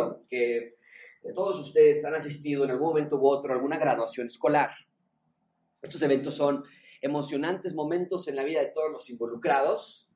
seguro que todos ustedes han asistido en algún momento u otro a alguna graduación escolar. Estos eventos son emocionantes momentos en la vida de todos los involucrados.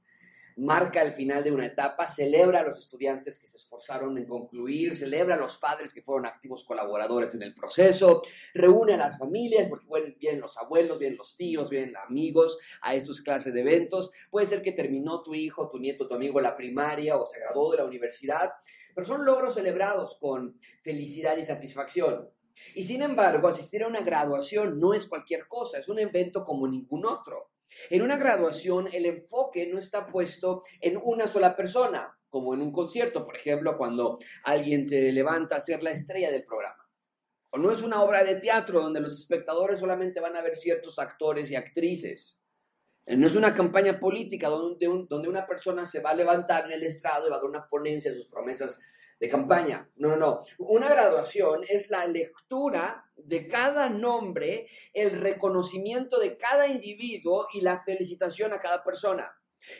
Marca el final de una etapa, celebra a los estudiantes que se esforzaron en concluir, celebra a los padres que fueron activos colaboradores en el proceso, reúne a las familias, porque bueno, vienen los abuelos, vienen los tíos, vienen los amigos a estas clases de eventos. Puede ser que terminó tu hijo, tu nieto, tu amigo la primaria o se graduó de la universidad, pero son logros celebrados con felicidad y satisfacción. Y sin embargo, asistir a una graduación no es cualquier cosa, es un evento como ningún otro. En una graduación, el enfoque no está puesto en una sola persona, como en un concierto, por ejemplo, cuando alguien se levanta a ser la estrella del programa. O no es una obra de teatro donde los espectadores solamente van a ver ciertos actores y actrices. No es una campaña política donde una persona se va a levantar en el estrado y va a dar una ponencia de sus promesas de campaña. No. Una graduación es la lectura de cada nombre, el reconocimiento de cada individuo y la felicitación a cada persona.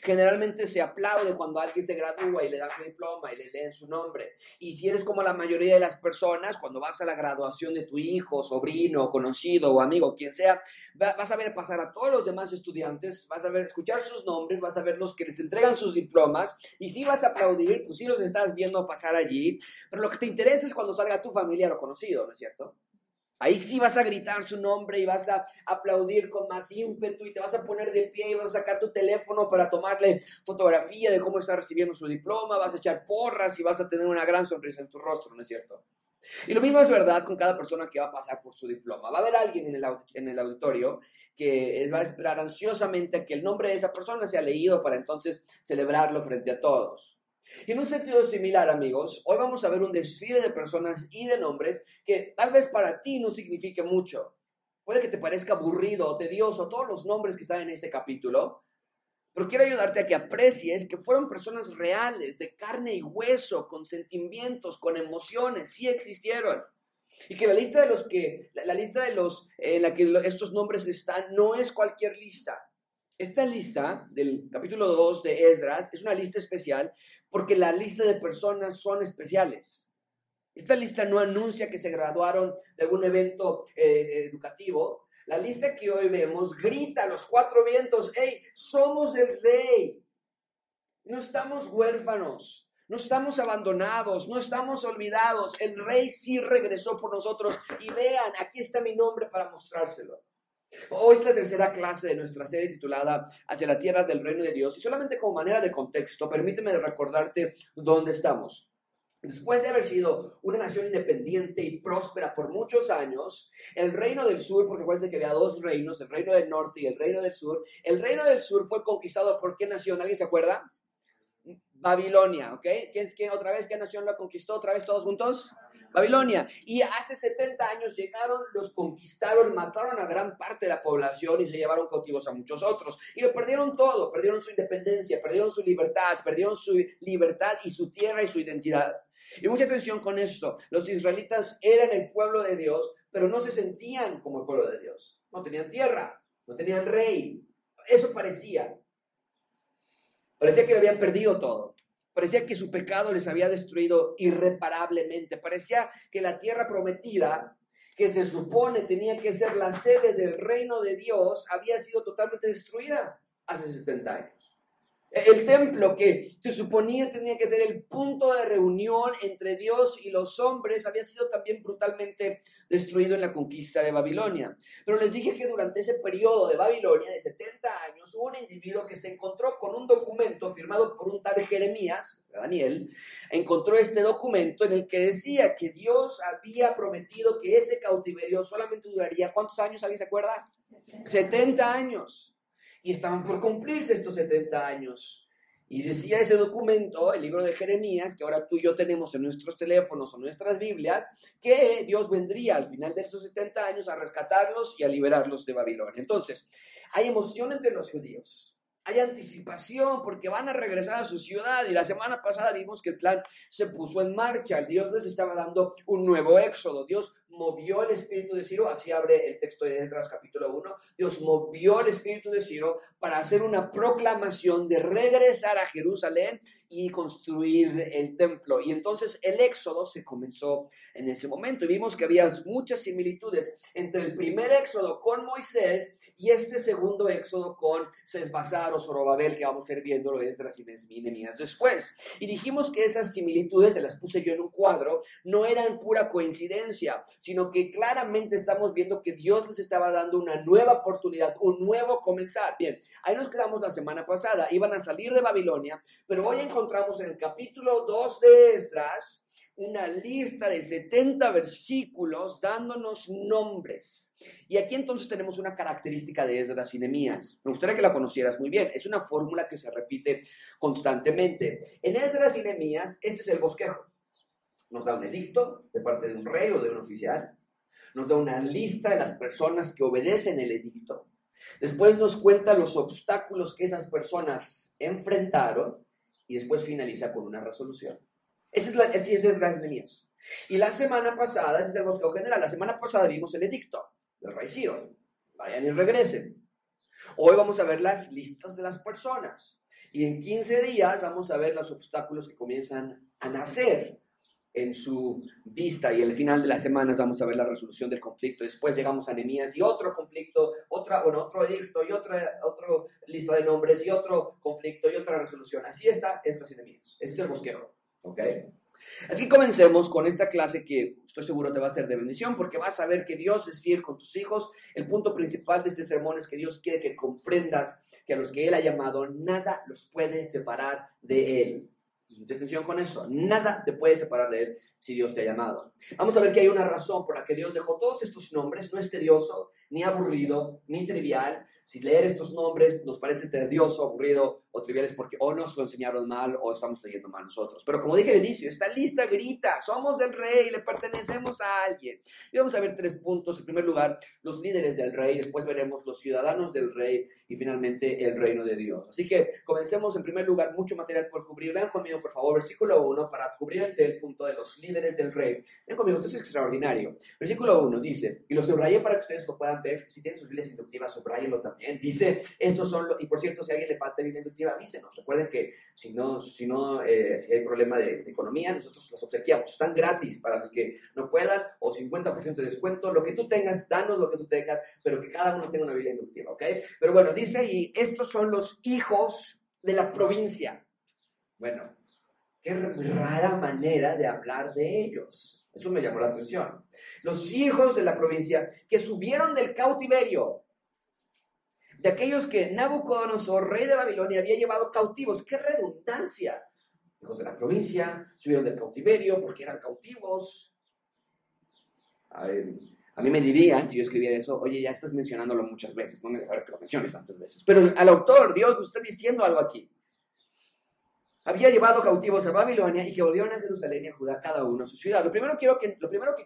Generalmente se aplaude cuando alguien se gradúa y le dan su diploma y le leen su nombre. Y si eres como la mayoría de las personas, cuando vas a la graduación de tu hijo, sobrino, conocido o amigo, quien sea, vas a ver pasar a todos los demás estudiantes, vas a ver, escuchar sus nombres, vas a ver los que les entregan sus diplomas y si vas a aplaudir, pues sí los estás viendo pasar allí, pero lo que te interesa es cuando salga tu familiar o conocido, ¿no es cierto? Ahí sí vas a gritar su nombre y vas a aplaudir con más ímpetu y te vas a poner de pie y vas a sacar tu teléfono para tomarle fotografía de cómo está recibiendo su diploma, vas a echar porras y vas a tener una gran sonrisa en tu rostro, ¿no es cierto? Y lo mismo es verdad con cada persona que va a pasar por su diploma. Va a haber alguien en el auditorio que va a esperar ansiosamente a que el nombre de esa persona sea leído para entonces celebrarlo frente a todos. Y en un sentido similar, amigos, hoy vamos a ver un desfile de personas y de nombres que tal vez para ti no signifique mucho. Puede que te parezca aburrido o tedioso todos los nombres que están en este capítulo, pero quiero ayudarte a que aprecies que fueron personas reales, de carne y hueso, con sentimientos, con emociones, sí existieron. Y que la lista en la que estos nombres están no es cualquier lista. Esta lista del capítulo 2 de Esdras es una lista especial porque la lista de personas son especiales. Esta lista no anuncia que se graduaron de algún evento educativo. La lista que hoy vemos grita a los cuatro vientos, ¡hey, somos el rey! No estamos huérfanos, no estamos abandonados, no estamos olvidados. El rey sí regresó por nosotros y vean, aquí está mi nombre para mostrárselo. Hoy es la tercera clase de nuestra serie titulada Hacia la Tierra del Reino de Dios y solamente como manera de contexto, permíteme recordarte dónde estamos. Después de haber sido una nación independiente y próspera por muchos años, el Reino del Sur, porque acuérdense que había dos reinos, el Reino del Norte y el Reino del Sur. El Reino del Sur fue conquistado por ¿qué nación? ¿Alguien se acuerda? Babilonia, ¿ok? ¿Quién otra vez? ¿Qué nación la conquistó? ¿Otra vez todos juntos? Babilonia. Y hace 70 años llegaron, los conquistaron, mataron a gran parte de la población y se llevaron cautivos a muchos otros. Y lo perdieron todo, perdieron su independencia, perdieron su libertad y su tierra y su identidad. Y mucha atención con esto, los israelitas eran el pueblo de Dios, pero no se sentían como el pueblo de Dios. No tenían tierra, no tenían rey, eso parecía. Parecía que lo habían perdido todo. Parecía que su pecado les había destruido irreparablemente. Parecía que la tierra prometida, que se supone tenía que ser la sede del reino de Dios, había sido totalmente destruida hace 70 años. El templo que se suponía tenía que ser el punto de reunión entre Dios y los hombres había sido también brutalmente destruido en la conquista de Babilonia. Pero les dije que durante ese periodo de Babilonia de 70 años hubo un individuo que se encontró con un documento firmado por un tal Jeremías, Daniel, encontró este documento en el que decía que Dios había prometido que ese cautiverio solamente duraría, ¿cuántos años? ¿Alguien se acuerda? 70 años. Y estaban por cumplirse estos 70 años. Y decía ese documento, el libro de Jeremías, que ahora tú y yo tenemos en nuestros teléfonos o nuestras Biblias, que Dios vendría al final de esos 70 años a rescatarlos y a liberarlos de Babilonia. Entonces, hay emoción entre los judíos. Hay anticipación porque van a regresar a su ciudad. Y la semana pasada vimos que el plan se puso en marcha. Dios les estaba dando un nuevo éxodo. Dios movió el espíritu de Ciro. Así abre el texto de Esdras capítulo 1. Dios movió el espíritu de Ciro para hacer una proclamación de regresar a Jerusalén y construir el templo. Y entonces el éxodo se comenzó en ese momento. Y vimos que había muchas similitudes entre el primer éxodo con Moisés y este segundo éxodo con Sesbasar o Zorobabel, que vamos a ir viéndolo Esdras y Nehemías después. Y dijimos que esas similitudes, se las puse yo en un cuadro, no eran pura coincidencia, sino que claramente estamos viendo que Dios les estaba dando una nueva oportunidad, un nuevo comenzar. Bien, ahí nos quedamos la semana pasada. Iban a salir de Babilonia, pero hoy encontramos en el capítulo 2 de Esdras una lista de 70 versículos dándonos nombres. Y aquí entonces tenemos una característica de Esdras y Nehemías. Me gustaría que la conocieras muy bien. Es una fórmula que se repite constantemente. En Esdras y Nehemías, este es el bosquejo. Nos da un edicto de parte de un rey o de un oficial. Nos da una lista de las personas que obedecen el edicto. Después nos cuenta los obstáculos que esas personas enfrentaron y después finaliza con una resolución. Ese es Esdras y Nehemías. Y la semana pasada, ese es el bosquejo general, la semana pasada vimos el edicto del rey Ciro. Vayan y regresen. Hoy vamos a ver las listas de las personas. Y en 15 días vamos a ver los obstáculos que comienzan a nacer en su vista. Y al final de las semanas vamos a ver la resolución del conflicto. Después llegamos a Nehemías y otro conflicto, otro edicto y otro lista de nombres y otro conflicto y otra resolución. Así está Esdras y Nehemías. Ese es el bosquejo. ¿Ok? Así comencemos con esta clase que estoy seguro te va a ser de bendición porque vas a ver que Dios es fiel con tus hijos. El punto principal de este sermón es que Dios quiere que comprendas que a los que Él ha llamado, nada los puede separar de Él. Mucha atención con eso. Nada te puede separar de Él si Dios te ha llamado. Vamos a ver que hay una razón por la que Dios dejó todos estos nombres. No es tedioso, ni aburrido, ni trivial. Si leer estos nombres nos parece tedioso, aburrido o trivial es porque o nos lo enseñaron mal o estamos leyendo mal nosotros. Pero como dije al inicio, esta lista grita, somos del rey, le pertenecemos a alguien. Y vamos a ver tres puntos. En primer lugar, los líderes del rey, después veremos los ciudadanos del rey y finalmente el reino de Dios. Así que comencemos en primer lugar, mucho material por cubrir. Vean conmigo, por favor, versículo 1 para cubrir el punto de los líderes del rey. Vean conmigo, esto es extraordinario. Versículo 1 dice, y lo subrayé para que ustedes lo puedan ver. Si tienen sus Biblias inductivas, subrayenlo también. Bien, dice, estos son los, y por cierto, si a alguien le falta Biblia inductiva, avísenos. Recuerden que si hay problema de economía, nosotros las obsequiamos. Están gratis para los que no puedan, o 50% de descuento. Lo que tú tengas, danos lo que tú tengas, pero que cada uno tenga una Biblia inductiva, ¿ok? Pero bueno, dice, y estos son los hijos de la provincia. Bueno, qué rara manera de hablar de ellos. Eso me llamó la atención. Los hijos de la provincia que subieron del cautiverio. De aquellos que Nabucodonosor, rey de Babilonia, había llevado cautivos. ¡Qué redundancia! Hijos de la provincia, subieron del cautiverio porque eran cautivos. A mí me dirían, si yo escribiera eso, oye, ya estás mencionándolo muchas veces, no me dejaré que lo menciones tantas veces. Pero al autor, Dios nos está diciendo algo aquí. Había llevado cautivos a Babilonia y que volvieron a Jerusalén y a Judá, cada uno a su ciudad. Lo primero que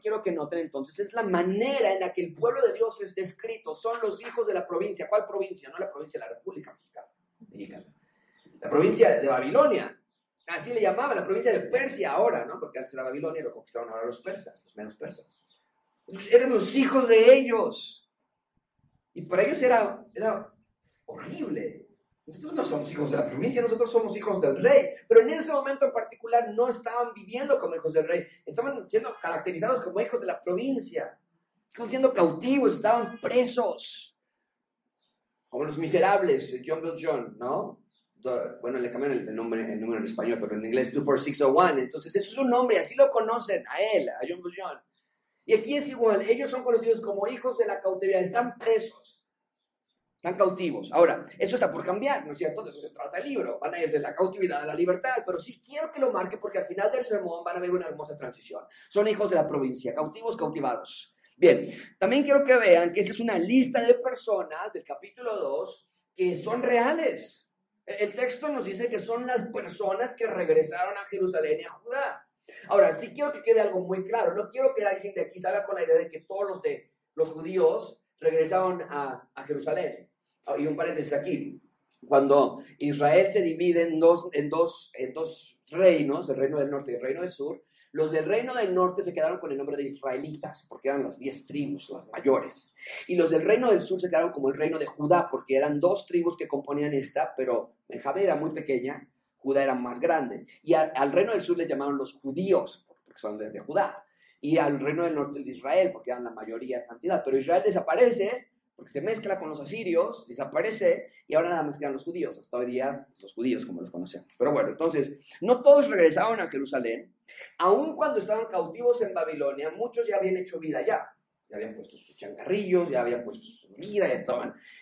quiero que noten entonces es la manera en la que el pueblo de Dios es descrito. Son los hijos de la provincia. ¿Cuál provincia? No la provincia de la República Mexicana. La provincia de Babilonia. Así le llamaban, la provincia de Persia ahora, ¿no? Porque antes era Babilonia y lo conquistaron ahora los persas, los menos persas. Entonces, eran los hijos de ellos. Y para ellos era horrible. Nosotros no somos hijos de la provincia, nosotros somos hijos del rey. Pero en ese momento en particular no estaban viviendo como hijos del rey. Estaban siendo caracterizados como hijos de la provincia. Estaban siendo cautivos, estaban presos. Como los miserables, Jean Valjean, ¿no? Bueno, le cambiaron el número en español, pero en inglés 24601. Entonces, eso es un nombre, así lo conocen a él, a Jean Valjean. Y aquí es igual, ellos son conocidos como hijos de la cautividad, están presos. Están cautivos. Ahora, eso está por cambiar, ¿no es cierto? De eso se trata el libro. Van a ir de la cautividad a la libertad, pero sí quiero que lo marque porque al final del sermón van a ver una hermosa transición. Son hijos de la provincia, cautivos, cautivados. Bien, también quiero que vean que esta es una lista de personas del capítulo 2 que son reales. El texto nos dice que son las personas que regresaron a Jerusalén y a Judá. Ahora, sí quiero que quede algo muy claro. No quiero que alguien de aquí salga con la idea de que todos los judíos regresaron a Jerusalén. Y un paréntesis aquí. Cuando Israel se divide en dos reinos, el reino del norte y el reino del sur, los del reino del norte se quedaron con el nombre de israelitas, porque eran las 10 tribus, las mayores. Y los del reino del sur se quedaron como el reino de Judá, porque eran dos tribus que componían esta, pero Benjamín era muy pequeña, Judá era más grande. Y al reino del sur les llamaron los judíos, porque son desde Judá. Y al reino del norte de Israel, porque eran la mayoría cantidad. Pero Israel desaparece, porque se mezcla con los asirios, desaparece, y ahora nada más quedan los judíos. Hasta hoy día, los judíos como los conocemos. Pero bueno, entonces, no todos regresaron a Jerusalén. Aun cuando estaban cautivos en Babilonia, muchos ya habían hecho vida allá. Ya habían puesto sus changarrillos, ya habían puesto su vida,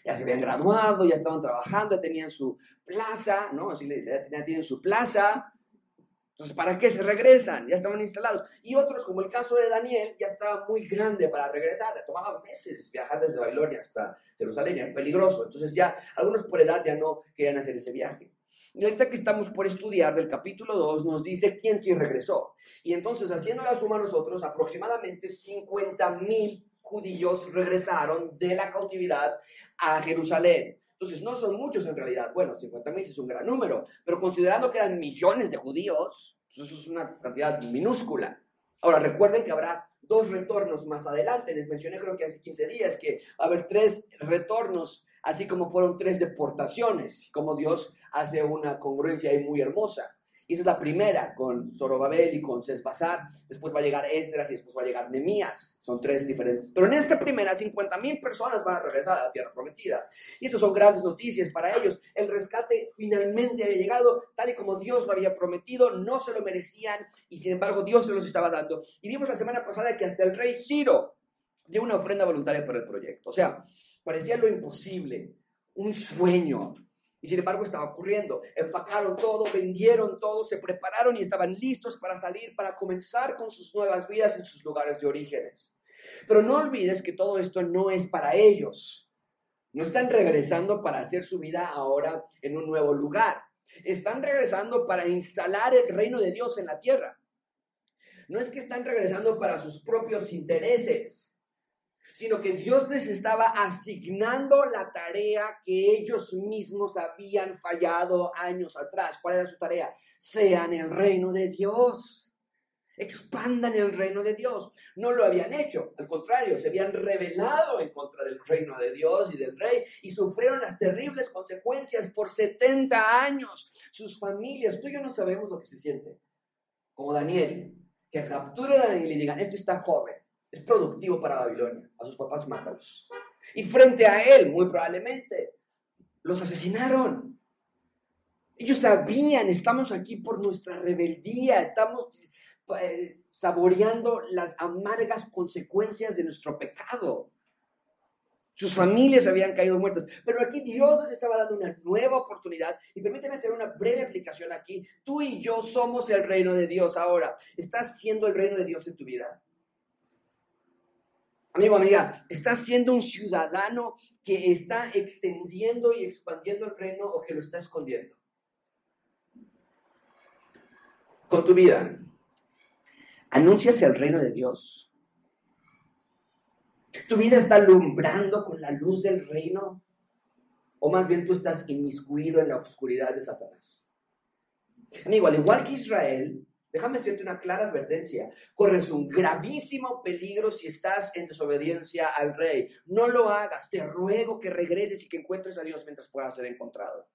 ya se habían graduado, ya estaban trabajando, ya tenían su plaza, ¿no? Así ya tienen su plaza. Entonces, ¿para qué se regresan? Ya estaban instalados. Y otros, como el caso de Daniel, ya estaba muy grande para regresar. Le tomaba meses viajar desde Babilonia hasta Jerusalén, era peligroso. Entonces ya, algunos por edad ya no querían hacer ese viaje. Y ahorita que estamos por estudiar del capítulo 2, nos dice quién sí regresó. Y entonces, haciendo la suma nosotros, aproximadamente 50,000 judíos regresaron de la cautividad a Jerusalén. Entonces, no son muchos en realidad. Bueno, 50,000 es un gran número, pero considerando que eran millones de judíos, pues eso es una cantidad minúscula. Ahora, recuerden que habrá 2 retornos más adelante. Les mencioné, creo que hace 15 días, que va a haber 3 retornos, así como fueron 3 deportaciones, como Dios hace una congruencia ahí muy hermosa. Y esa es la primera, con Zorobabel y con Sesbasar. Después va a llegar Esdras y después va a llegar Nehemías. Son 3 diferentes. Pero en esta primera, 50,000 personas van a regresar a la tierra prometida. Y estas son grandes noticias para ellos. El rescate finalmente había llegado, tal y como Dios lo había prometido. No se lo merecían y sin embargo Dios se los estaba dando. Y vimos la semana pasada que hasta el rey Ciro dio una ofrenda voluntaria para el proyecto. O sea, parecía lo imposible, un sueño. Y sin embargo estaba ocurriendo. Empacaron todo, vendieron todo, se prepararon y estaban listos para salir, para comenzar con sus nuevas vidas en sus lugares de orígenes. Pero no olvides que todo esto no es para ellos. No están regresando para hacer su vida ahora en un nuevo lugar. Están regresando para instalar el reino de Dios en la tierra. No es que están regresando para sus propios intereses, sino que Dios les estaba asignando la tarea que ellos mismos habían fallado años atrás. ¿Cuál era su tarea? Sean el reino de Dios. Expandan el reino de Dios. No lo habían hecho. Al contrario, se habían rebelado en contra del reino de Dios y del rey y sufrieron las terribles consecuencias por 70 años. Sus familias, tú y yo no sabemos lo que se siente. Como Daniel, que capture a Daniel y digan, este está joven, es productivo para Babilonia, a sus papás mátalos. Y frente a él, muy probablemente, los asesinaron. Ellos sabían, estamos aquí por nuestra rebeldía, estamos saboreando las amargas consecuencias de nuestro pecado. Sus familias habían caído muertas, pero aquí Dios les estaba dando una nueva oportunidad y permíteme hacer una breve aplicación aquí. Tú y yo somos el reino de Dios ahora. ¿Estás siendo el reino de Dios en tu vida? Amigo, amiga, ¿estás siendo un ciudadano que está extendiendo y expandiendo el reino o que lo está escondiendo? Con tu vida, ¿anuncias el reino de Dios? ¿Tu vida está alumbrando con la luz del reino? ¿O más bien tú estás inmiscuido en la oscuridad de Satanás? Amigo, al igual que Israel, déjame hacerte una clara advertencia. Corres un gravísimo peligro si estás en desobediencia al rey. No lo hagas. Te ruego que regreses y que encuentres a Dios mientras puedas ser encontrado.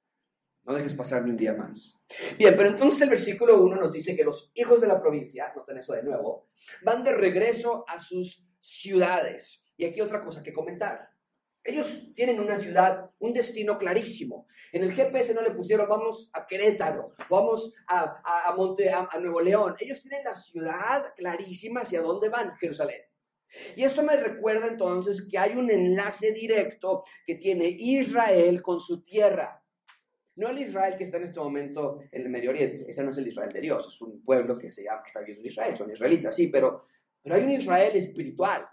No dejes pasar ni un día más. Bien, pero entonces el versículo 1 nos dice que los hijos de la provincia, noten eso de nuevo, van de regreso a sus ciudades. Y aquí otra cosa que comentar. Ellos tienen una ciudad, un destino clarísimo. En el GPS no le pusieron vamos a Querétaro, vamos a Nuevo León. Ellos tienen la ciudad clarísima hacia dónde van, Jerusalén. Y esto me recuerda entonces que hay un enlace directo que tiene Israel con su tierra. No el Israel que está en este momento en el Medio Oriente. Ese no es el Israel de Dios. Es un pueblo que se llama, que está viviendo en Israel. Son israelitas, sí, pero hay un Israel espiritual.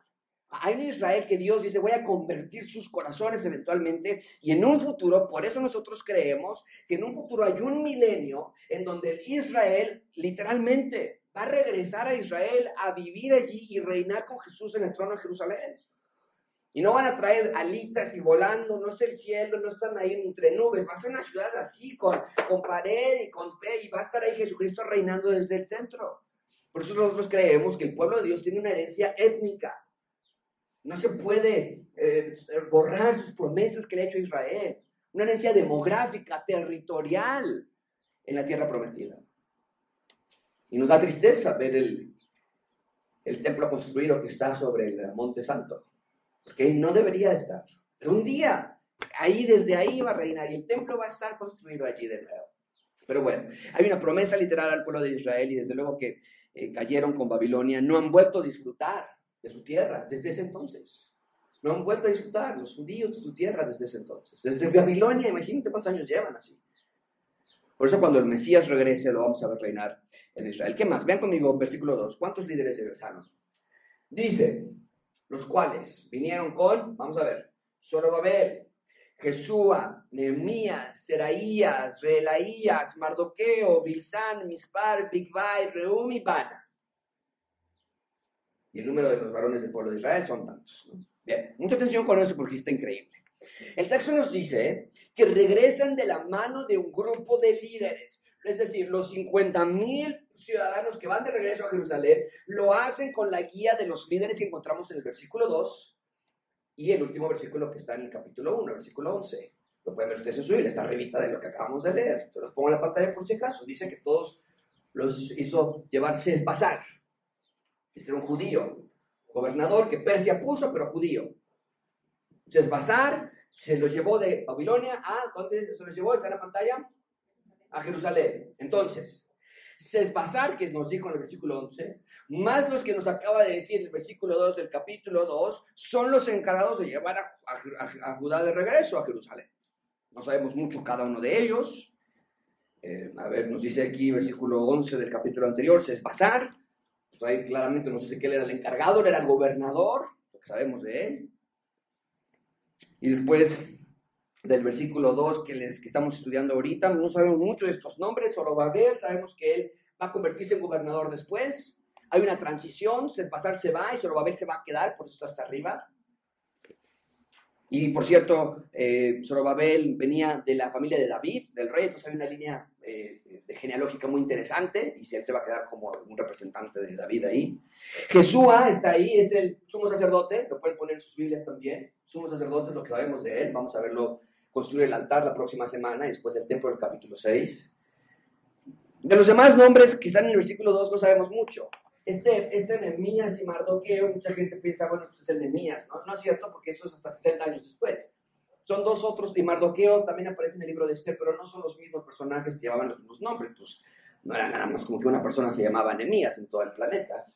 Hay un Israel que Dios dice, voy a convertir sus corazones eventualmente y en un futuro, por eso nosotros creemos que en un futuro hay un milenio en donde el Israel literalmente va a regresar a Israel a vivir allí y reinar con Jesús en el trono de Jerusalén. Y no van a traer alitas y volando, no es el cielo, no están ahí entre nubes, va a ser una ciudad así con pared y con pe y va a estar ahí Jesucristo reinando desde el centro. Por eso nosotros creemos que el pueblo de Dios tiene una herencia étnica. No se puede borrar sus promesas que le ha hecho Israel. Una herencia demográfica, territorial. en la tierra prometida. Y nos da tristeza ver el templo construido que está sobre el Monte Santo, porque ahí no debería estar. Pero un día, ahí desde ahí va a reinar y el templo va a estar construido allí de nuevo. Pero bueno, hay una promesa literal al pueblo de Israel y desde luego que cayeron con Babilonia, no han vuelto a disfrutar de su tierra desde ese entonces. No han vuelto a disfrutar los judíos de su tierra desde ese entonces. Desde Babilonia, imagínate cuántos años llevan así. Por eso cuando el Mesías regrese lo vamos a ver reinar en Israel. ¿Qué más? Vean conmigo versículo 2. ¿Cuántos líderes se regresaron? Dice, los cuales vinieron con, vamos a ver, Zorobabel, Jesúa, Nehemías, Seraías, Rehelaías, Mardoqueo, Bilsán, Mispar, Bigvai, Rehum y Bana. Y el número de los varones del pueblo de Israel son tantos, ¿no? Bien, mucha atención con eso porque está increíble. El texto nos dice que regresan de la mano de un grupo de líderes, es decir, los 50,000 ciudadanos que van de regreso a Jerusalén lo hacen con la guía de los líderes que encontramos en el versículo 2 y el último versículo que está en el capítulo 1, versículo 11. Lo pueden ver ustedes en su Biblia, está arribita de lo que acabamos de leer. Se los pongo en la pantalla por si acaso. Dice que todos los hizo llevar Sesbasar. Este era un judío, gobernador que Persia puso, pero judío. Sesbasar se los llevó de Babilonia a, ¿dónde se los llevó? ¿Está en la pantalla? A Jerusalén. Entonces, Sesbasar, que nos dijo en el versículo 11, más los que nos acaba de decir en el versículo 2 del capítulo 2, son los encargados de llevar a Judá de regreso a Jerusalén. No sabemos mucho cada uno de ellos. A ver, nos dice aquí versículo 11 del capítulo anterior, Sesbasar. Pues ahí claramente nos dice que él era el encargado, él era el gobernador, lo que sabemos de él. Y después del versículo 2 que estamos estudiando ahorita, no sabemos mucho de estos nombres. Zorobabel, sabemos que él va a convertirse en gobernador después. Hay una transición, Sesbasar se va y Zorobabel se va a quedar, por eso está hasta arriba. Y por cierto, Zorobabel venía de la familia de David, del rey, entonces hay una línea genealógica muy interesante, y él se va a quedar como un representante de David ahí. Jesúa está ahí, es el sumo sacerdote, lo pueden poner en sus Biblias también. Sumo sacerdote es lo que sabemos de él, vamos a verlo construir el altar la próxima semana, y después el templo del capítulo 6. De los demás nombres que están en el versículo 2 no sabemos mucho. Este Nehemías y Mardoqueo, mucha gente piensa, bueno, esto es el Nehemías, ¿no? No es cierto, porque eso es hasta 60 años después. Son dos otros, y Mardoqueo también aparece en el libro de Esther, pero no son los mismos personajes que llevaban los mismos nombres, pues no era nada más como que una persona se llamaba Nehemías en todo el planeta.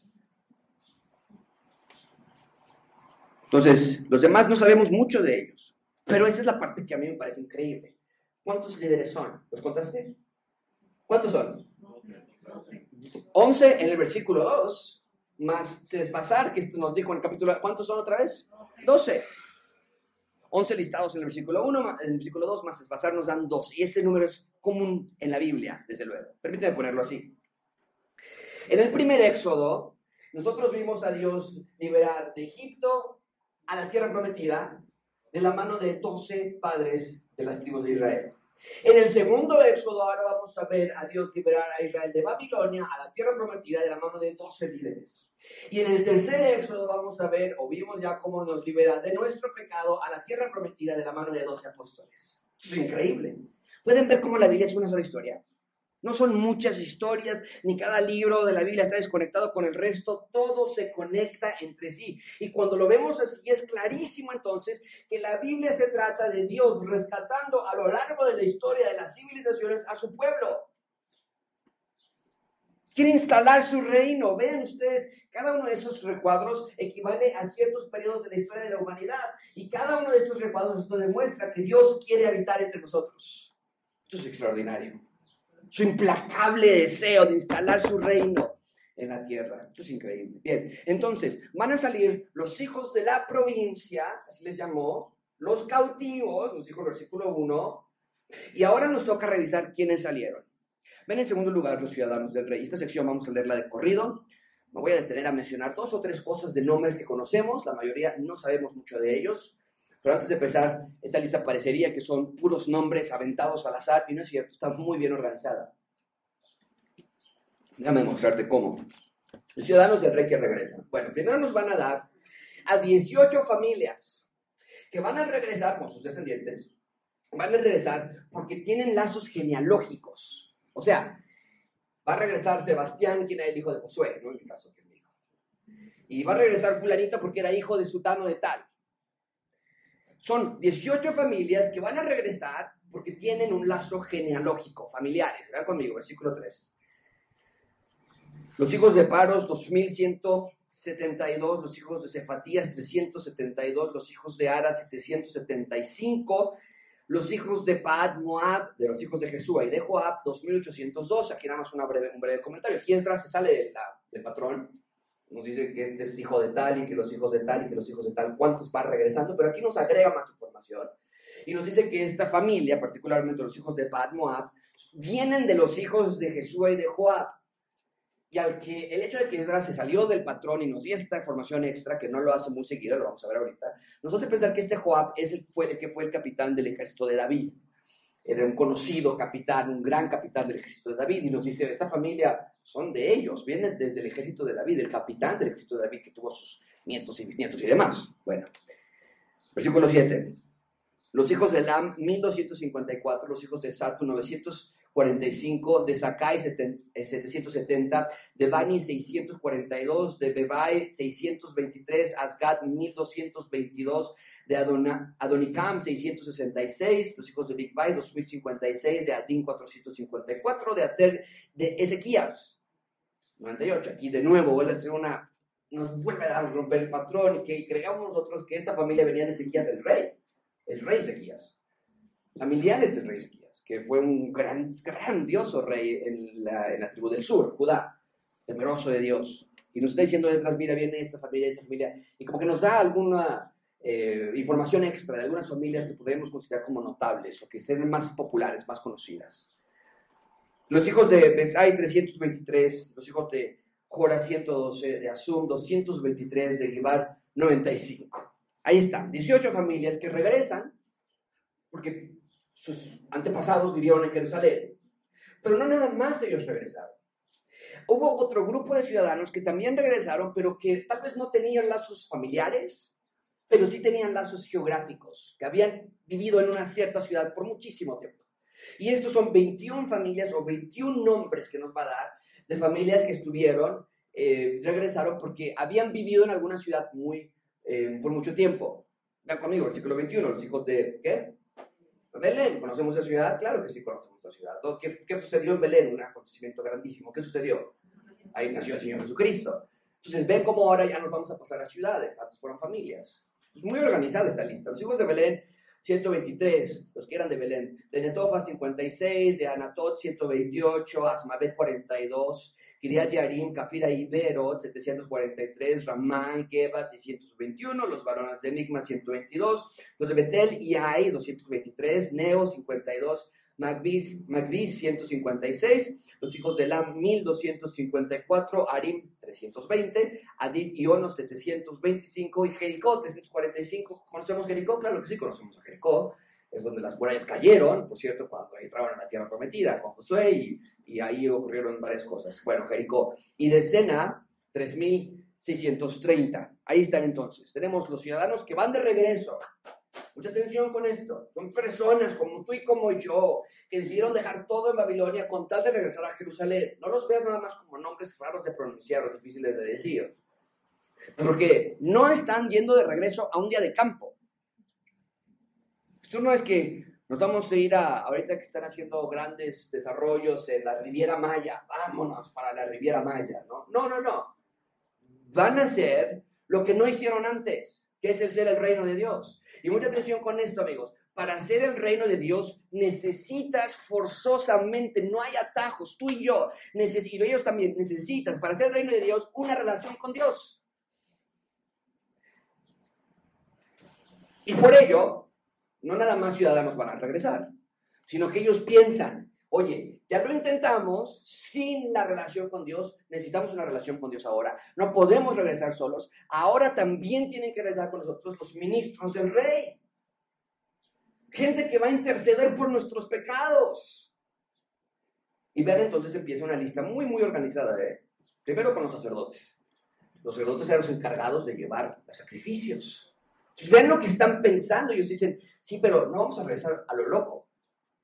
Entonces, los demás no sabemos mucho de ellos, pero esa es la parte que a mí me parece increíble. ¿Cuántos líderes son? ¿Los contaste? ¿Cuántos son? 11 en el versículo 2, más Sesbasar, que nos dijo en el capítulo, ¿cuántos son otra vez? 12. 11 listados en el versículo 1, en el versículo 2, más Sesbasar nos dan 2. Y este número es común en la Biblia, desde luego. Permíteme ponerlo así. En el primer Éxodo, nosotros vimos a Dios liberar de Egipto a la tierra prometida de la mano de 12 padres de las tribus de Israel. En el segundo Éxodo, ahora vamos a ver a Dios liberar a Israel de Babilonia, a la tierra prometida, de la mano de 12 líderes. Y en el tercer Éxodo vamos a ver, o vimos ya cómo nos libera de nuestro pecado a la tierra prometida de la mano de 12 apóstoles. Esto es increíble. ¿Pueden ver cómo la Biblia es una sola historia? No son muchas historias, ni cada libro de la Biblia está desconectado con el resto. Todo se conecta entre sí. Y cuando lo vemos así, es clarísimo entonces que la Biblia se trata de Dios rescatando a lo largo de la historia de las civilizaciones a su pueblo. Quiere instalar su reino. Vean ustedes, cada uno de esos recuadros equivale a ciertos periodos de la historia de la humanidad. Y cada uno de estos recuadros nos demuestra que Dios quiere habitar entre nosotros. Esto es extraordinario. Su implacable deseo de instalar su reino en la tierra. Esto es increíble. Bien, entonces, van a salir los hijos de la provincia, así les llamó, los cautivos, nos dijo el versículo 1, y ahora nos toca revisar quiénes salieron. Ven en segundo lugar los ciudadanos del rey. Esta sección vamos a leerla de corrido. Me voy a detener a mencionar 2 o 3 cosas de nombres que conocemos, la mayoría no sabemos mucho de ellos. Pero antes de empezar, esta lista parecería que son puros nombres aventados al azar, y no es cierto, está muy bien organizada. Déjame mostrarte cómo. Los ciudadanos del rey que regresan. Bueno, primero nos van a dar a 18 familias que van a regresar con sus descendientes, van a regresar porque tienen lazos genealógicos. O sea, va a regresar Sebastián, quien era el hijo de Josué, ¿no? En mi caso, que es mi hijo. Y va a regresar fulanito porque era hijo de sutano de tal. Son 18 familias que van a regresar porque tienen un lazo genealógico, familiares. Vean conmigo, versículo 3. Los hijos de Paros, 2,172. Los hijos de Cefatías, 372. Los hijos de Ara, 775. Los hijos de Paad Moab, de los hijos de Jesúa y de Joab, 2,802. Aquí nada más un breve comentario. Aquí Esdras se sale del patrón. Nos dice que este es hijo de tal y que los hijos de tal y que los hijos de tal, cuántos van regresando, pero aquí nos agrega más información. Y nos dice que esta familia, particularmente los hijos de Paad Moab, vienen de los hijos de Josué y de Joab. Y al que el hecho de que Esdras se salió del patrón y nos dio esta información extra, que no lo hace muy seguido, lo vamos a ver ahorita, nos hace pensar que este Joab fue el capitán del ejército de David. Era un conocido capitán, un gran capitán del ejército de David, y nos dice, esta familia son de ellos, vienen desde el ejército de David, el capitán del ejército de David que tuvo sus nietos y bisnietos y demás. Bueno, versículo 7. Los hijos de Lam, 1,254, los hijos de Satu, 945, de Sakai, 770, de Bani, 642, de Bigvai, 623, Asgad, 1,222, de Adonicam, 666, los hijos de Bigvai, 2056, de Adin, 454, de Ater, de Ezequías, 98. Aquí de nuevo vuelve a ser nos vuelve a romper el patrón y que creamos nosotros que esta familia venía de Ezequías, el rey Ezequías, familiares del rey Ezequías, que fue un grandioso rey en la tribu del sur, Judá, temeroso de Dios. Y nos está diciendo Esdras, mira, viene esta familia, y como que nos da alguna información extra de algunas familias que podemos considerar como notables o que sean más populares, más conocidas. Los hijos de Besai, 323, los hijos de Jora, 112, de Asum, 223, de Gibar, 95. Ahí están, 18 familias que regresan porque sus antepasados vivieron en Jerusalén. Pero no nada más ellos regresaron. Hubo otro grupo de ciudadanos que también regresaron, pero que tal vez no tenían lazos familiares, pero sí tenían lazos geográficos, que habían vivido en una cierta ciudad por muchísimo tiempo. Y estos son 21 familias o 21 nombres que nos va a dar de familias que regresaron porque habían vivido en alguna ciudad por mucho tiempo. Vean conmigo, versículo 21, los hijos de, ¿qué? Belén. ¿Conocemos esa ciudad? Claro que sí conocemos esa ciudad. ¿Qué sucedió en Belén? Un acontecimiento grandísimo. ¿Qué sucedió? Ahí nació el Señor Jesucristo. Entonces, ven cómo ahora ya nos vamos a pasar a ciudades. Antes fueron familias. Es muy organizada esta lista. Los hijos de Belén, 123, los que eran de Belén. De Netofa, 56, de Anatot, 128, Asmavet, 42, Kiriat Yarim, Cafira y Berot, 743, Ramán, Geba, 621, los varones de Migma, 122, los de Betel y Ai, 223, Neo, 52, Magbis, 156, los hijos de Lam, 1,254, Arim, 320, Adid y Onos, 725, y Jericó, 345. ¿Conocemos Jericó? Claro que sí, conocemos a Jericó. Es donde las murallas cayeron, por cierto, cuando entraban a la tierra prometida con Josué, y ahí ocurrieron varias cosas. Bueno, Jericó. Y de Sena, 3,630. Ahí están entonces. Tenemos los ciudadanos que van de regreso. Mucha atención con esto. Son personas como tú y como yo que decidieron dejar todo en Babilonia con tal de regresar a Jerusalén. No los veas nada más como nombres raros de pronunciar o difíciles de decir. Porque no están yendo de regreso a un día de campo. Esto no es que nos vamos a ir ahorita que están haciendo grandes desarrollos en la Riviera Maya. Vámonos para la Riviera Maya, ¿no? No. Van a hacer lo que no hicieron antes, que es el ser el reino de Dios. Y mucha atención con esto, amigos. Para ser el reino de Dios necesitas forzosamente, no hay atajos, tú y yo, y ellos también necesitas, para ser el reino de Dios, una relación con Dios. Y por ello, no nada más ciudadanos van a regresar, sino que ellos piensan, oye, ya lo intentamos sin la relación con Dios, necesitamos una relación con Dios ahora. No podemos regresar solos. Ahora también tienen que regresar con nosotros los ministros del rey. Gente que va a interceder por nuestros pecados. Y vean, entonces empieza una lista muy, muy organizada. Primero con los sacerdotes. Los sacerdotes eran los encargados de llevar los sacrificios. Entonces, vean lo que están pensando. Ellos dicen, sí, pero no vamos a regresar a lo loco.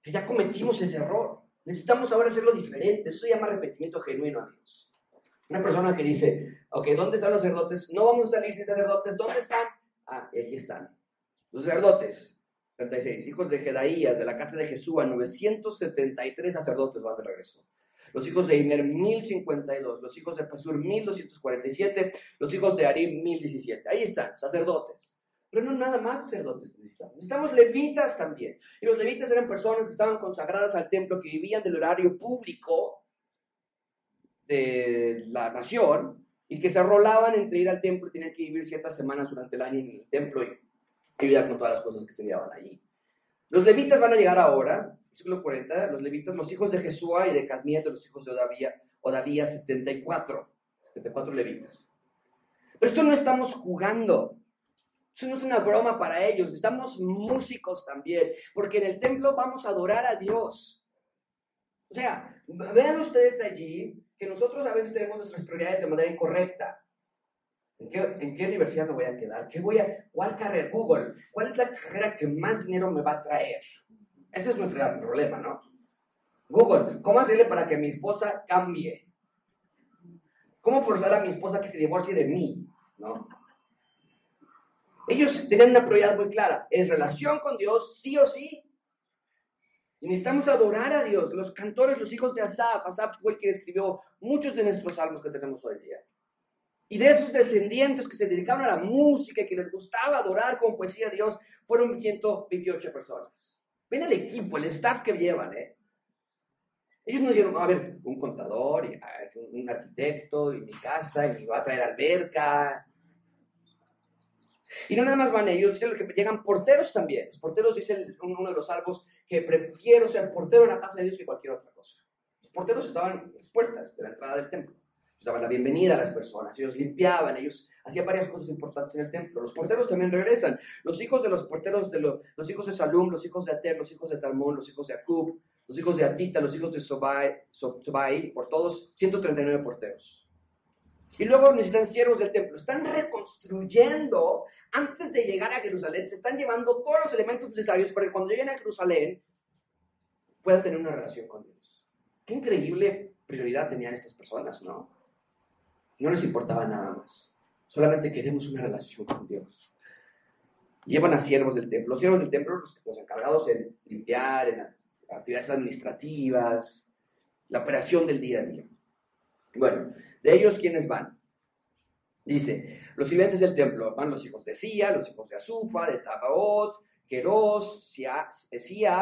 Ya cometimos ese error. Necesitamos ahora hacerlo diferente. Eso se llama arrepentimiento genuino, amigos. Una persona que dice, ok, ¿dónde están los sacerdotes? No vamos a salir sin sacerdotes. ¿Dónde están? Ah, y aquí están. Los sacerdotes, 36, hijos de Jedaías, de la casa de Jesúa, 973 sacerdotes van de regreso. Los hijos de Imer, 1052. Los hijos de Pasur, 1247. Los hijos de Arim, 1017. Ahí están, sacerdotes. Pero no nada más sacerdotes necesitamos. Necesitamos levitas también. Y los levitas eran personas que estaban consagradas al templo, que vivían del horario público de la nación y que se arrolaban entre ir al templo y tenían que vivir ciertas semanas durante el año en el templo y ayudar con todas las cosas que se llevaban allí. Los levitas van a llegar ahora, versículo 40, los levitas, los hijos de Jesúa y de Cadmiel, de los hijos de Odavía 74 levitas. Pero esto no estamos jugando. Eso no es una broma para ellos. Estamos músicos también, porque en el templo vamos a adorar a Dios. O sea, vean ustedes allí que nosotros a veces tenemos nuestras prioridades de manera incorrecta. ¿En qué universidad me voy a quedar? ¿Cuál carrera? Google. ¿Cuál es la carrera que más dinero me va a traer? Este es nuestro problema, ¿no? Google, ¿cómo hacerle para que mi esposa cambie? ¿Cómo forzar a mi esposa que se divorcie de mí? ¿No? Ellos tenían una prioridad muy clara. Es relación con Dios, sí o sí. Y necesitamos adorar a Dios. Los cantores, los hijos de Asaf. Asaf fue el que escribió muchos de nuestros salmos que tenemos hoy día. Y de esos descendientes que se dedicaron a la música y que les gustaba adorar con poesía a Dios, fueron 128 personas. Ven el equipo, el staff que llevan, ¿eh? Ellos nos dijeron, a ver, un contador, un arquitecto, y mi casa, y va a traer alberca. Y no nada más van ellos, dicen que llegan porteros también. Los porteros, dice uno de los salmos, que prefiero ser portero en la casa de Dios que cualquier otra cosa. Los porteros estaban en las puertas de la entrada del templo. Ellos daban la bienvenida a las personas, ellos limpiaban, ellos hacían varias cosas importantes en el templo. Los porteros también regresan. Los hijos de los porteros, los hijos de Salum, los hijos de Ater, los hijos de Talmón, los hijos de Acub, los hijos de Atita, los hijos de Sobai, por todos, 139 porteros. Y luego necesitan siervos del templo. Están reconstruyendo antes de llegar a Jerusalén. Se están llevando todos los elementos necesarios para que cuando lleguen a Jerusalén puedan tener una relación con Dios. Qué increíble prioridad tenían estas personas, ¿no? No les importaba nada más. Solamente queremos una relación con Dios. Llevan a siervos del templo. Los siervos del templo, los encargados en limpiar, en actividades administrativas, la operación del día a día. Bueno, de ellos, ¿quiénes van? Dice, los sirvientes del templo, van los hijos de Sia, los hijos de Azufa, de Tabaot, Queros, Sia,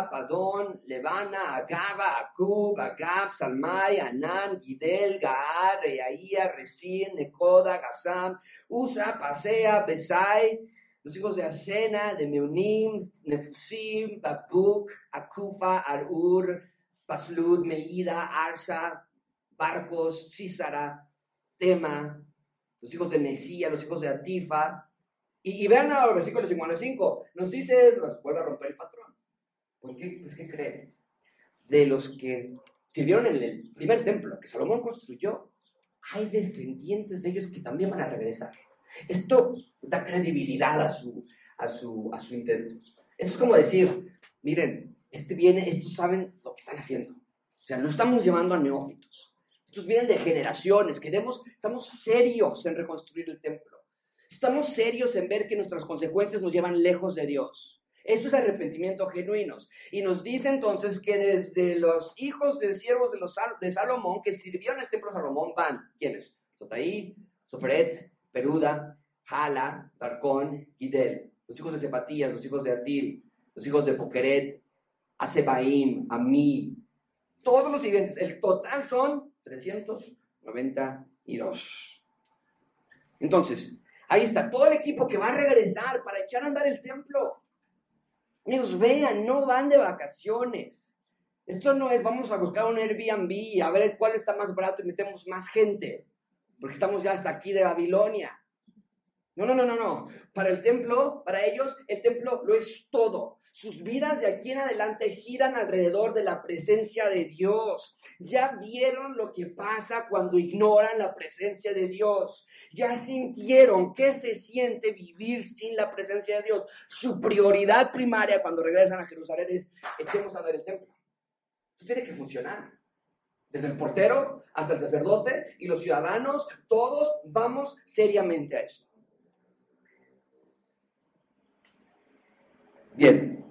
Padón, Levana, Agaba, Acub, Agab, Salmai, Anán, Gidel, Gaar, Reaía, Resín, Necoda, Gazam, Usa, Pasea, Besai, los hijos de Asena, de Meunim, Nefusim, Babuk, Akufa, Arur, Paslud, Meida, Arsa, Barcos, Sísara, Tema, los hijos de Nesía, los hijos de Atifa. Y vean ahora el versículo 55. Nos dice Esdras, vuelve a romper el patrón. ¿Por qué? Pues, ¿qué creen? De los que sirvieron en el primer templo que Salomón construyó, hay descendientes de ellos que también van a regresar. Esto da credibilidad a su intento. Eso es como decir, miren, estos saben lo que están haciendo. O sea, no estamos llevando a neófitos. Estos vienen de generaciones, estamos serios en reconstruir el templo. Estamos serios en ver que nuestras consecuencias nos llevan lejos de Dios. Esto es arrepentimiento genuinos. Y nos dice entonces que desde los hijos de siervos de Salomón, que sirvieron el templo de Salomón, van, ¿quiénes? Sotaí, Sofret, Peruda, Jala, Darcón, Gidel, los hijos de Cefatías, los hijos de Atil, los hijos de Pokeret, Asebaim, Amí, todos los sirvientes. El total son 392. Entonces, ahí está todo el equipo que va a regresar para echar a andar el templo. Amigos, vean, no van de vacaciones. Esto no es vamos a buscar un Airbnb a ver cuál está más barato y metemos más gente, porque estamos ya hasta aquí de Babilonia. No. Para el templo, para ellos, el templo lo es todo. Sus vidas de aquí en adelante giran alrededor de la presencia de Dios. Ya vieron lo que pasa cuando ignoran la presencia de Dios. Ya sintieron qué se siente vivir sin la presencia de Dios. Su prioridad primaria cuando regresan a Jerusalén es echemos a ver el templo. Tú tienes que funcionar. Desde el portero hasta el sacerdote y los ciudadanos, todos vamos seriamente a esto. Bien,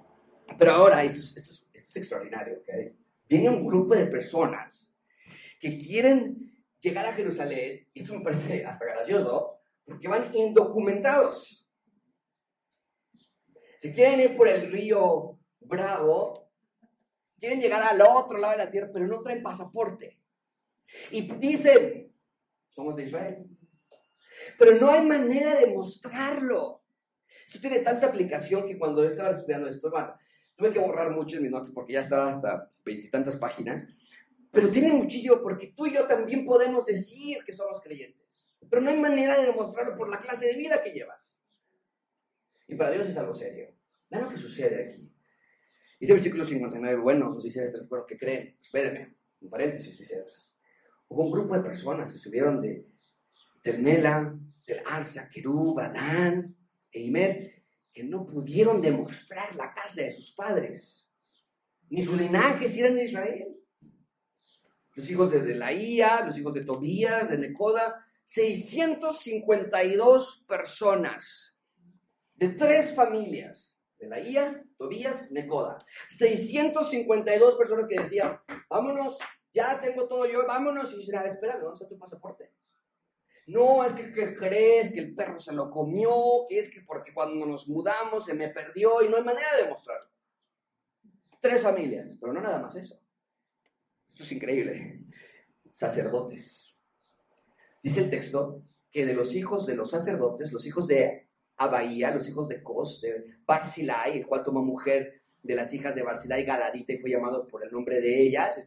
pero ahora, esto es extraordinario, ¿ok? Viene un grupo de personas que quieren llegar a Jerusalén, y esto me parece hasta gracioso, porque van indocumentados. Se quieren ir por el río Bravo, quieren llegar al otro lado de la tierra, pero no traen pasaporte. Y dicen, somos de Israel. Pero no hay manera de mostrarlo. Esto tiene tanta aplicación que cuando yo estaba estudiando esto, bueno, tuve que borrar muchos de mis notas porque ya estaba hasta veintitantas páginas. Pero tiene muchísimo porque tú y yo también podemos decir que somos creyentes. Pero no hay manera de demostrarlo por la clase de vida que llevas. Y para Dios es algo serio. Vean lo que sucede aquí. Dice el versículo 59, bueno, nos dice Esdras, pero ¿qué creen? Espérenme, un paréntesis, dice Esdras. Hubo un grupo de personas que subieron de Telmela, Tel Arsa, Querub, Adán e Imer, que no pudieron demostrar la casa de sus padres, ni su linaje si eran de Israel. Los hijos de Delaía, los hijos de Tobías, de Necoda, 652 personas, de tres familias. Delaía, Tobías, Necoda. 652 personas que decían, vámonos, ya tengo todo yo, vámonos. Y dicen, espera, ¿dónde está tu pasaporte? No, es que crees que el perro se lo comió, que es que porque cuando nos mudamos se me perdió y no hay manera de demostrarlo. Tres familias, pero no nada más eso. Esto es increíble. Sacerdotes. Dice el texto que de los hijos de los sacerdotes, los hijos de Abaía, los hijos de Cos, de Barzilai, el cual tomó mujer de las hijas de Barzilai, Galadita, y fue llamado por el nombre de ellas.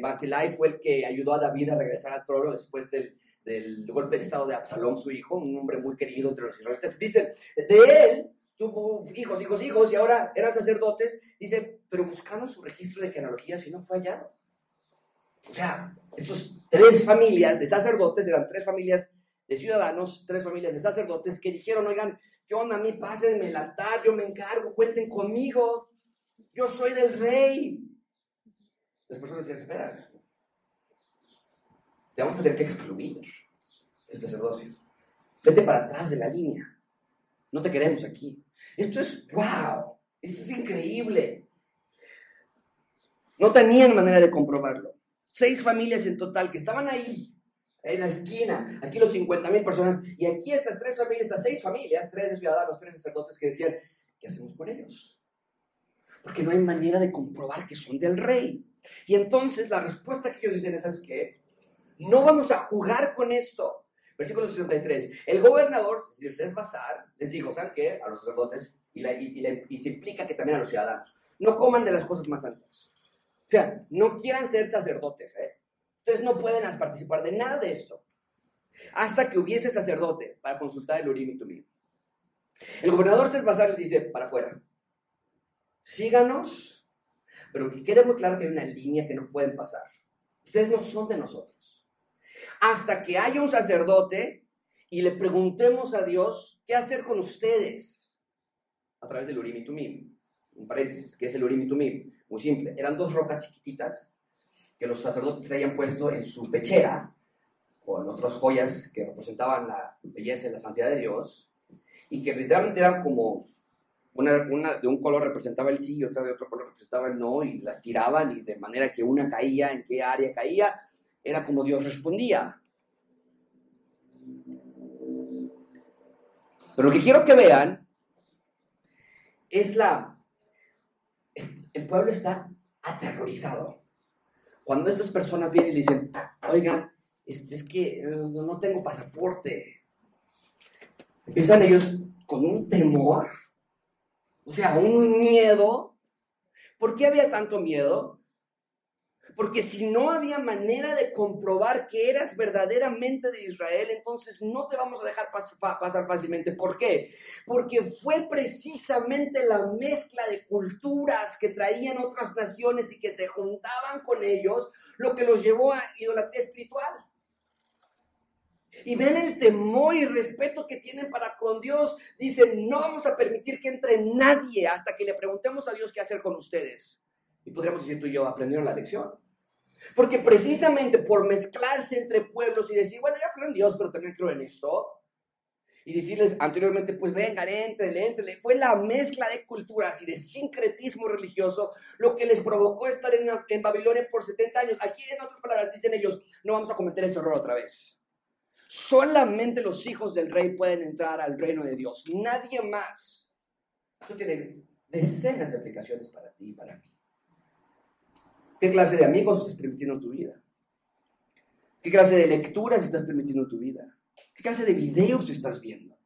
Barzilai fue el que ayudó a David a regresar al trono después del golpe de estado de Absalón, su hijo, un hombre muy querido entre los israelitas. Dicen, de él tuvo hijos, y ahora eran sacerdotes. Dice, pero buscando su registro de genealogía, si no fue hallado. O sea, estas tres familias de sacerdotes eran tres familias de ciudadanos, tres familias de sacerdotes que dijeron, oigan, ¿qué onda? A mí pásenme el altar, yo me encargo, cuenten conmigo, yo soy del rey. Las personas decían, espera, te vamos a tener que excluir el sacerdocio. Vete para atrás de la línea, no te queremos aquí. Esto es wow, esto es increíble. No tenían manera de comprobarlo. 6 familias en total que estaban ahí, en la esquina, aquí los 50,000 personas, y aquí estas tres familias, estas 6 familias, 3 de ciudadanos, 3 sacerdotes que decían, ¿qué hacemos con ellos? Porque no hay manera de comprobar que son del rey. Y entonces la respuesta que ellos dicen es, ¿sabes qué? No vamos a jugar con esto. Versículo 63, el gobernador, es decir, Sesbasar, les dijo, ¿saben qué? A los sacerdotes, y se implica que también a los ciudadanos, no coman de las cosas más santas. O sea, no quieran ser sacerdotes, Entonces no pueden participar de nada de esto hasta que hubiese sacerdote para consultar el Urim y Tumim. El gobernador Sesbasar les dice, para afuera, síganos, pero que quede muy claro que hay una línea que no pueden pasar. Ustedes no son de nosotros. Hasta que haya un sacerdote y le preguntemos a Dios qué hacer con ustedes a través del Urim y Tumim. Un paréntesis, ¿qué es el Urim y Tumim? Muy simple, eran 2 rocas chiquititas que los sacerdotes traían puesto en su pechera, con otras joyas que representaban la belleza y la santidad de Dios, y que literalmente eran como, una de un color representaba el sí, y otra de otro color representaba el no, y las tiraban, y de manera que una caía, en qué área caía, era como Dios respondía. Pero lo que quiero que vean es el pueblo está aterrorizado. Cuando estas personas vienen y le dicen, oigan, es que no tengo pasaporte. Empiezan ellos con un temor, o sea, un miedo. ¿Por qué había tanto miedo? Porque si no había manera de comprobar que eras verdaderamente de Israel, entonces no te vamos a dejar pasar fácilmente. ¿Por qué? Porque fue precisamente la mezcla de culturas que traían otras naciones y que se juntaban con ellos lo que los llevó a idolatría espiritual. Y ven el temor y respeto que tienen para con Dios. Dicen, no vamos a permitir que entre nadie hasta que le preguntemos a Dios qué hacer con ustedes. Y podríamos decir tú y yo, aprendieron la lección. Porque precisamente por mezclarse entre pueblos y decir, bueno, yo creo en Dios, pero también creo en esto. Y decirles anteriormente, pues vengan, entren. Fue la mezcla de culturas y de sincretismo religioso lo que les provocó estar en Babilonia por 70 años. Aquí, en otras palabras, dicen ellos, no vamos a cometer ese error otra vez. Solamente los hijos del rey pueden entrar al reino de Dios. Nadie más. Esto tiene decenas de aplicaciones para ti y para mí. ¿Qué clase de amigos estás permitiendo en tu vida? ¿Qué clase de lecturas estás permitiendo en tu vida? ¿Qué clase de videos estás viendo?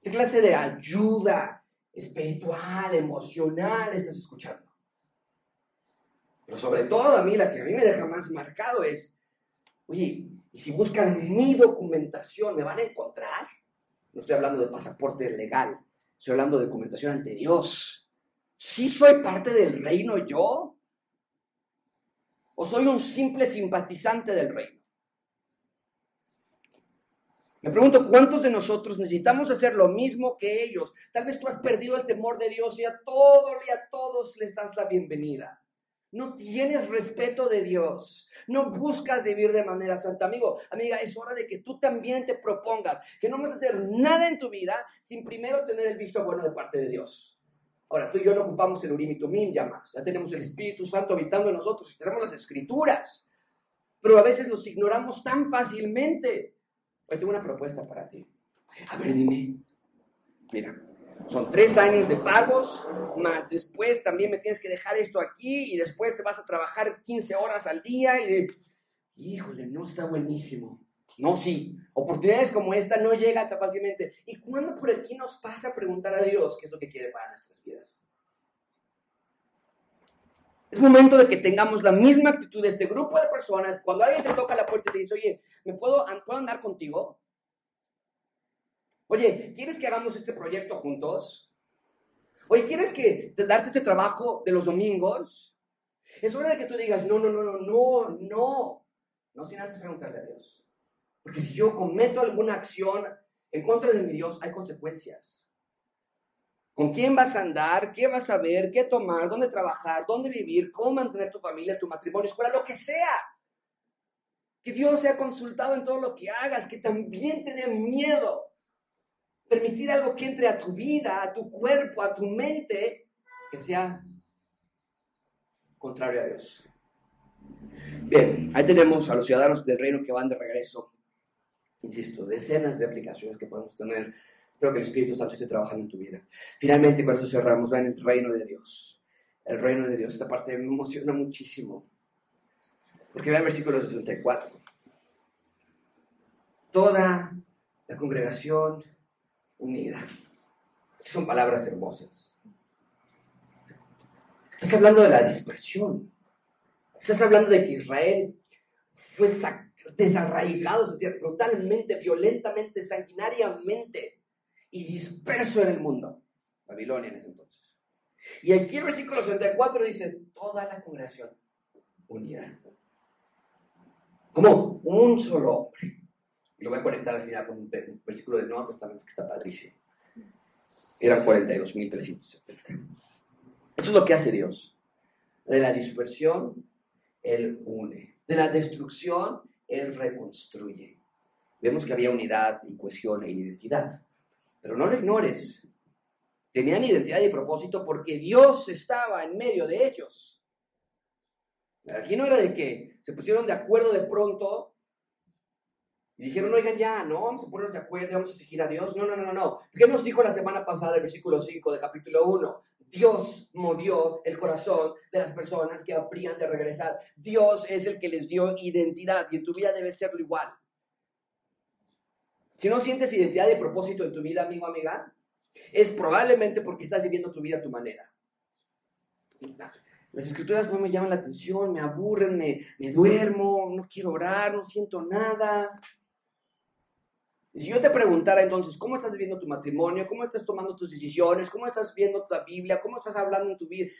¿Qué clase de ayuda espiritual, emocional estás escuchando? Pero sobre todo a mí, la que a mí me deja más marcado es, oye, ¿y si buscan mi documentación, me van a encontrar? No estoy hablando de pasaporte legal, estoy hablando de documentación ante Dios. ¿Sí soy parte del reino yo? ¿O soy un simple simpatizante del reino? Me pregunto, ¿cuántos de nosotros necesitamos hacer lo mismo que ellos? Tal vez tú has perdido el temor de Dios y a todos les das la bienvenida. No tienes respeto de Dios. No buscas vivir de manera santa. Amigo, amiga, es hora de que tú también te propongas que no vas a hacer nada en tu vida sin primero tener el visto bueno de parte de Dios. Ahora, tú y yo no ocupamos el Urim y Tumim ya más. Ya tenemos el Espíritu Santo habitando en nosotros y tenemos las Escrituras. Pero a veces los ignoramos tan fácilmente. Hoy tengo una propuesta para ti. A ver, dime. Mira, son 3 años de pagos, más después también me tienes que dejar esto aquí y después te vas a trabajar 15 horas al día. Híjole, no está buenísimo. No, sí. Oportunidades como esta no llegan tan fácilmente. ¿Y cuándo por aquí nos pasa a preguntar a Dios qué es lo que quiere para nuestras vidas? Es momento de que tengamos la misma actitud de este grupo de personas. Cuando alguien te toca la puerta y te dice, oye, ¿puedo andar contigo? Oye, ¿quieres que hagamos este proyecto juntos? Oye, ¿quieres que darte este trabajo de los domingos? Es hora de que tú digas, no. No sin antes preguntarle a Dios. Porque si yo cometo alguna acción en contra de mi Dios, hay consecuencias. ¿Con quién vas a andar? ¿Qué vas a ver? ¿Qué tomar? ¿Dónde trabajar? ¿Dónde vivir? ¿Cómo mantener tu familia, tu matrimonio, escuela? Lo que sea. Que Dios sea consultado en todo lo que hagas. Que también te dé miedo. Permitir algo que entre a tu vida, a tu cuerpo, a tu mente, que sea contrario a Dios. Bien, ahí tenemos a los ciudadanos del reino que van de regreso. Insisto, decenas de aplicaciones que podemos tener. Espero que el Espíritu Santo esté trabajando en tu vida. Finalmente, con eso cerramos. Vean el reino de Dios. El reino de Dios. Esta parte me emociona muchísimo. Porque vean el versículo 64. Toda la congregación unida. Estas son palabras hermosas. Estás hablando de la dispersión. Estás hablando de que Israel fue desarraigados, brutalmente, violentamente, sanguinariamente y disperso en el mundo. Babilonia en ese entonces. Y aquí el versículo 64 dice, toda la congregación unida. Como un solo hombre. Y lo voy a conectar al final con un versículo del Nuevo Testamento que está padrísimo. Eran 42,370. Eso es lo que hace Dios. De la dispersión, Él une. De la destrucción, Él reconstruye. Vemos que había unidad y cohesión e identidad. Pero no lo ignores. Tenían identidad y propósito porque Dios estaba en medio de ellos. Aquí no era de que se pusieron de acuerdo de pronto y dijeron, oigan ya, no, vamos a ponernos de acuerdo, vamos a exigir a Dios. No. ¿Qué nos dijo la semana pasada el versículo 5 del capítulo 1? Dios movió el corazón de las personas que habrían de regresar. Dios es el que les dio identidad y en tu vida debe serlo igual. Si no sientes identidad y propósito en tu vida, amigo, amiga, es probablemente porque estás viviendo tu vida a tu manera. Las escrituras no me llaman la atención, me aburren, me duermo, no quiero orar, no siento nada. Y si yo te preguntara entonces, ¿cómo estás viviendo tu matrimonio? ¿Cómo estás tomando tus decisiones? ¿Cómo estás viendo la Biblia? ¿Cómo estás hablando en tu vida?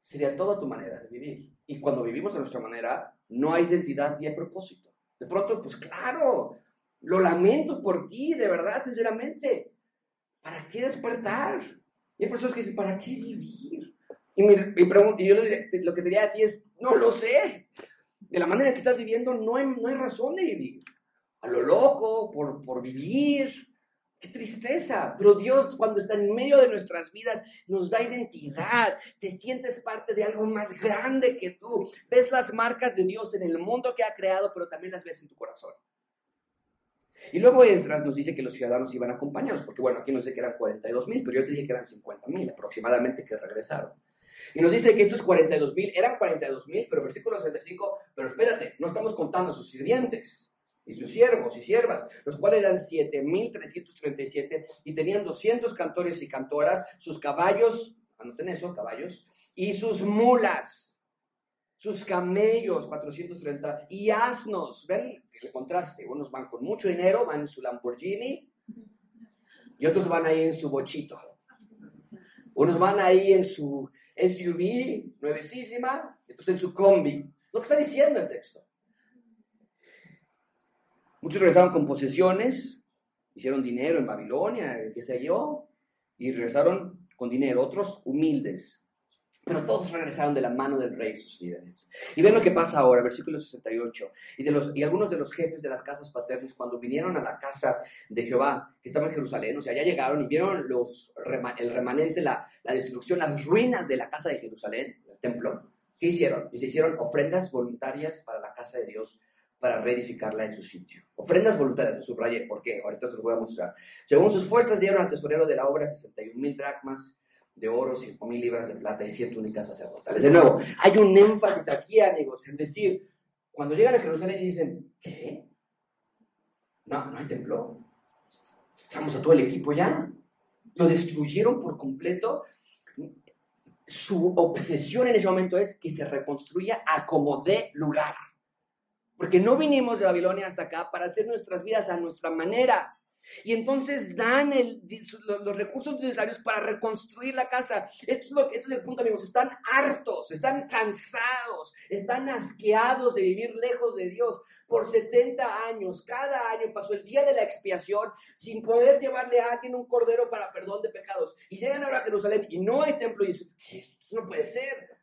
Sería toda tu manera de vivir. Y cuando vivimos a nuestra manera, no hay identidad y hay propósito. De pronto, pues claro, lo lamento por ti, de verdad, sinceramente. ¿Para qué despertar? Y hay personas que dicen, ¿para qué vivir? Y yo le diré, lo que te diría a ti es, no lo sé. De la manera que estás viviendo, no hay razón de vivir. A lo loco, por vivir. ¡Qué tristeza! Pero Dios, cuando está en medio de nuestras vidas, nos da identidad. Te sientes parte de algo más grande que tú. Ves las marcas de Dios en el mundo que ha creado, pero también las ves en tu corazón. Y luego Esdras nos dice que los ciudadanos iban acompañados, porque bueno, aquí nos dice que eran 42,000, pero yo te dije que eran 50,000 aproximadamente que regresaron. Y nos dice que estos 42,000 eran 42,000, pero versículo 65, pero espérate, no estamos contando a sus sirvientes y sus siervos y siervas, los cuales eran 7,337 y tenían 200 cantores y cantoras, sus caballos, anoten eso, caballos, y sus mulas, sus camellos, 430, y asnos. ¿Ven el contraste? Unos van con mucho dinero, van en su Lamborghini, y otros van ahí en su bochito. Unos van ahí en su SUV, nuevecísima, entonces en su combi. Lo que está diciendo el texto. Muchos regresaron con posesiones, hicieron dinero en Babilonia, qué sé yo, y regresaron con dinero. Otros humildes, pero todos regresaron de la mano del rey y sus líderes. Y ven lo que pasa ahora, versículo 68. Y algunos de los jefes de las casas paternas, cuando vinieron a la casa de Jehová, que estaba en Jerusalén, o sea, ya llegaron y vieron el remanente, la destrucción, las ruinas de la casa de Jerusalén, el templo. ¿Qué hicieron? Y se hicieron ofrendas voluntarias para la casa de Dios, para reedificarla en su sitio. Ofrendas voluntarias, lo subrayé, ¿por qué? Ahorita se los voy a mostrar. Según sus fuerzas dieron al tesorero de la obra 61,000 dracmas, de oro, 5,000 libras de plata y 100 túnicas sacerdotales. De nuevo, hay un énfasis aquí, amigos, en decir, cuando llegan a Jerusalén y dicen, ¿qué? No hay templo. Echamos a todo el equipo ya. Lo destruyeron por completo. Su obsesión en ese momento es que se reconstruya a como dé lugar. Porque no vinimos de Babilonia hasta acá para hacer nuestras vidas a nuestra manera. Y entonces dan los recursos necesarios para reconstruir la casa. Esto es el punto, amigos. Están hartos, están cansados, están asqueados de vivir lejos de Dios. Por 70 años, cada año pasó el día de la expiación sin poder llevarle a alguien un cordero para perdón de pecados. Y llegan ahora a Jerusalén y no hay templo. Y dicen, esto no puede ser.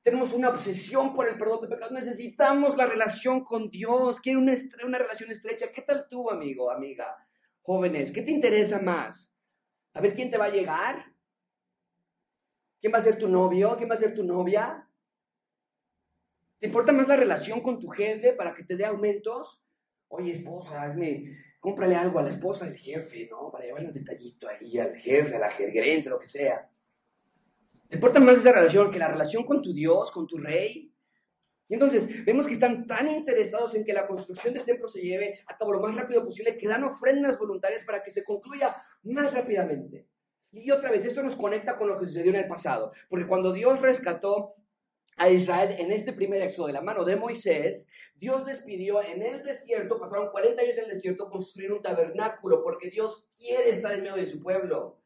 Tenemos una obsesión por el perdón de pecados. Necesitamos la relación con Dios. Quiero una relación estrecha. ¿Qué tal tú, amigo, amiga? Jóvenes, ¿qué te interesa más? A ver, ¿quién te va a llegar? ¿Quién va a ser tu novio? ¿Quién va a ser tu novia? ¿Te importa más la relación con tu jefe para que te dé aumentos? Oye, esposa, cómprale algo a la esposa del jefe, ¿no? Para llevarle un detallito ahí al jefe, a la gerente, lo que sea. ¿Te importa más esa relación que la relación con tu Dios, con tu Rey? Y entonces vemos que están tan interesados en que la construcción del templo se lleve a cabo lo más rápido posible que dan ofrendas voluntarias para que se concluya más rápidamente. Y otra vez, esto nos conecta con lo que sucedió en el pasado. Porque cuando Dios rescató a Israel en este primer éxodo de la mano de Moisés, Dios les pidió en el desierto, pasaron 40 años en el desierto, construir un tabernáculo porque Dios quiere estar en medio de su pueblo.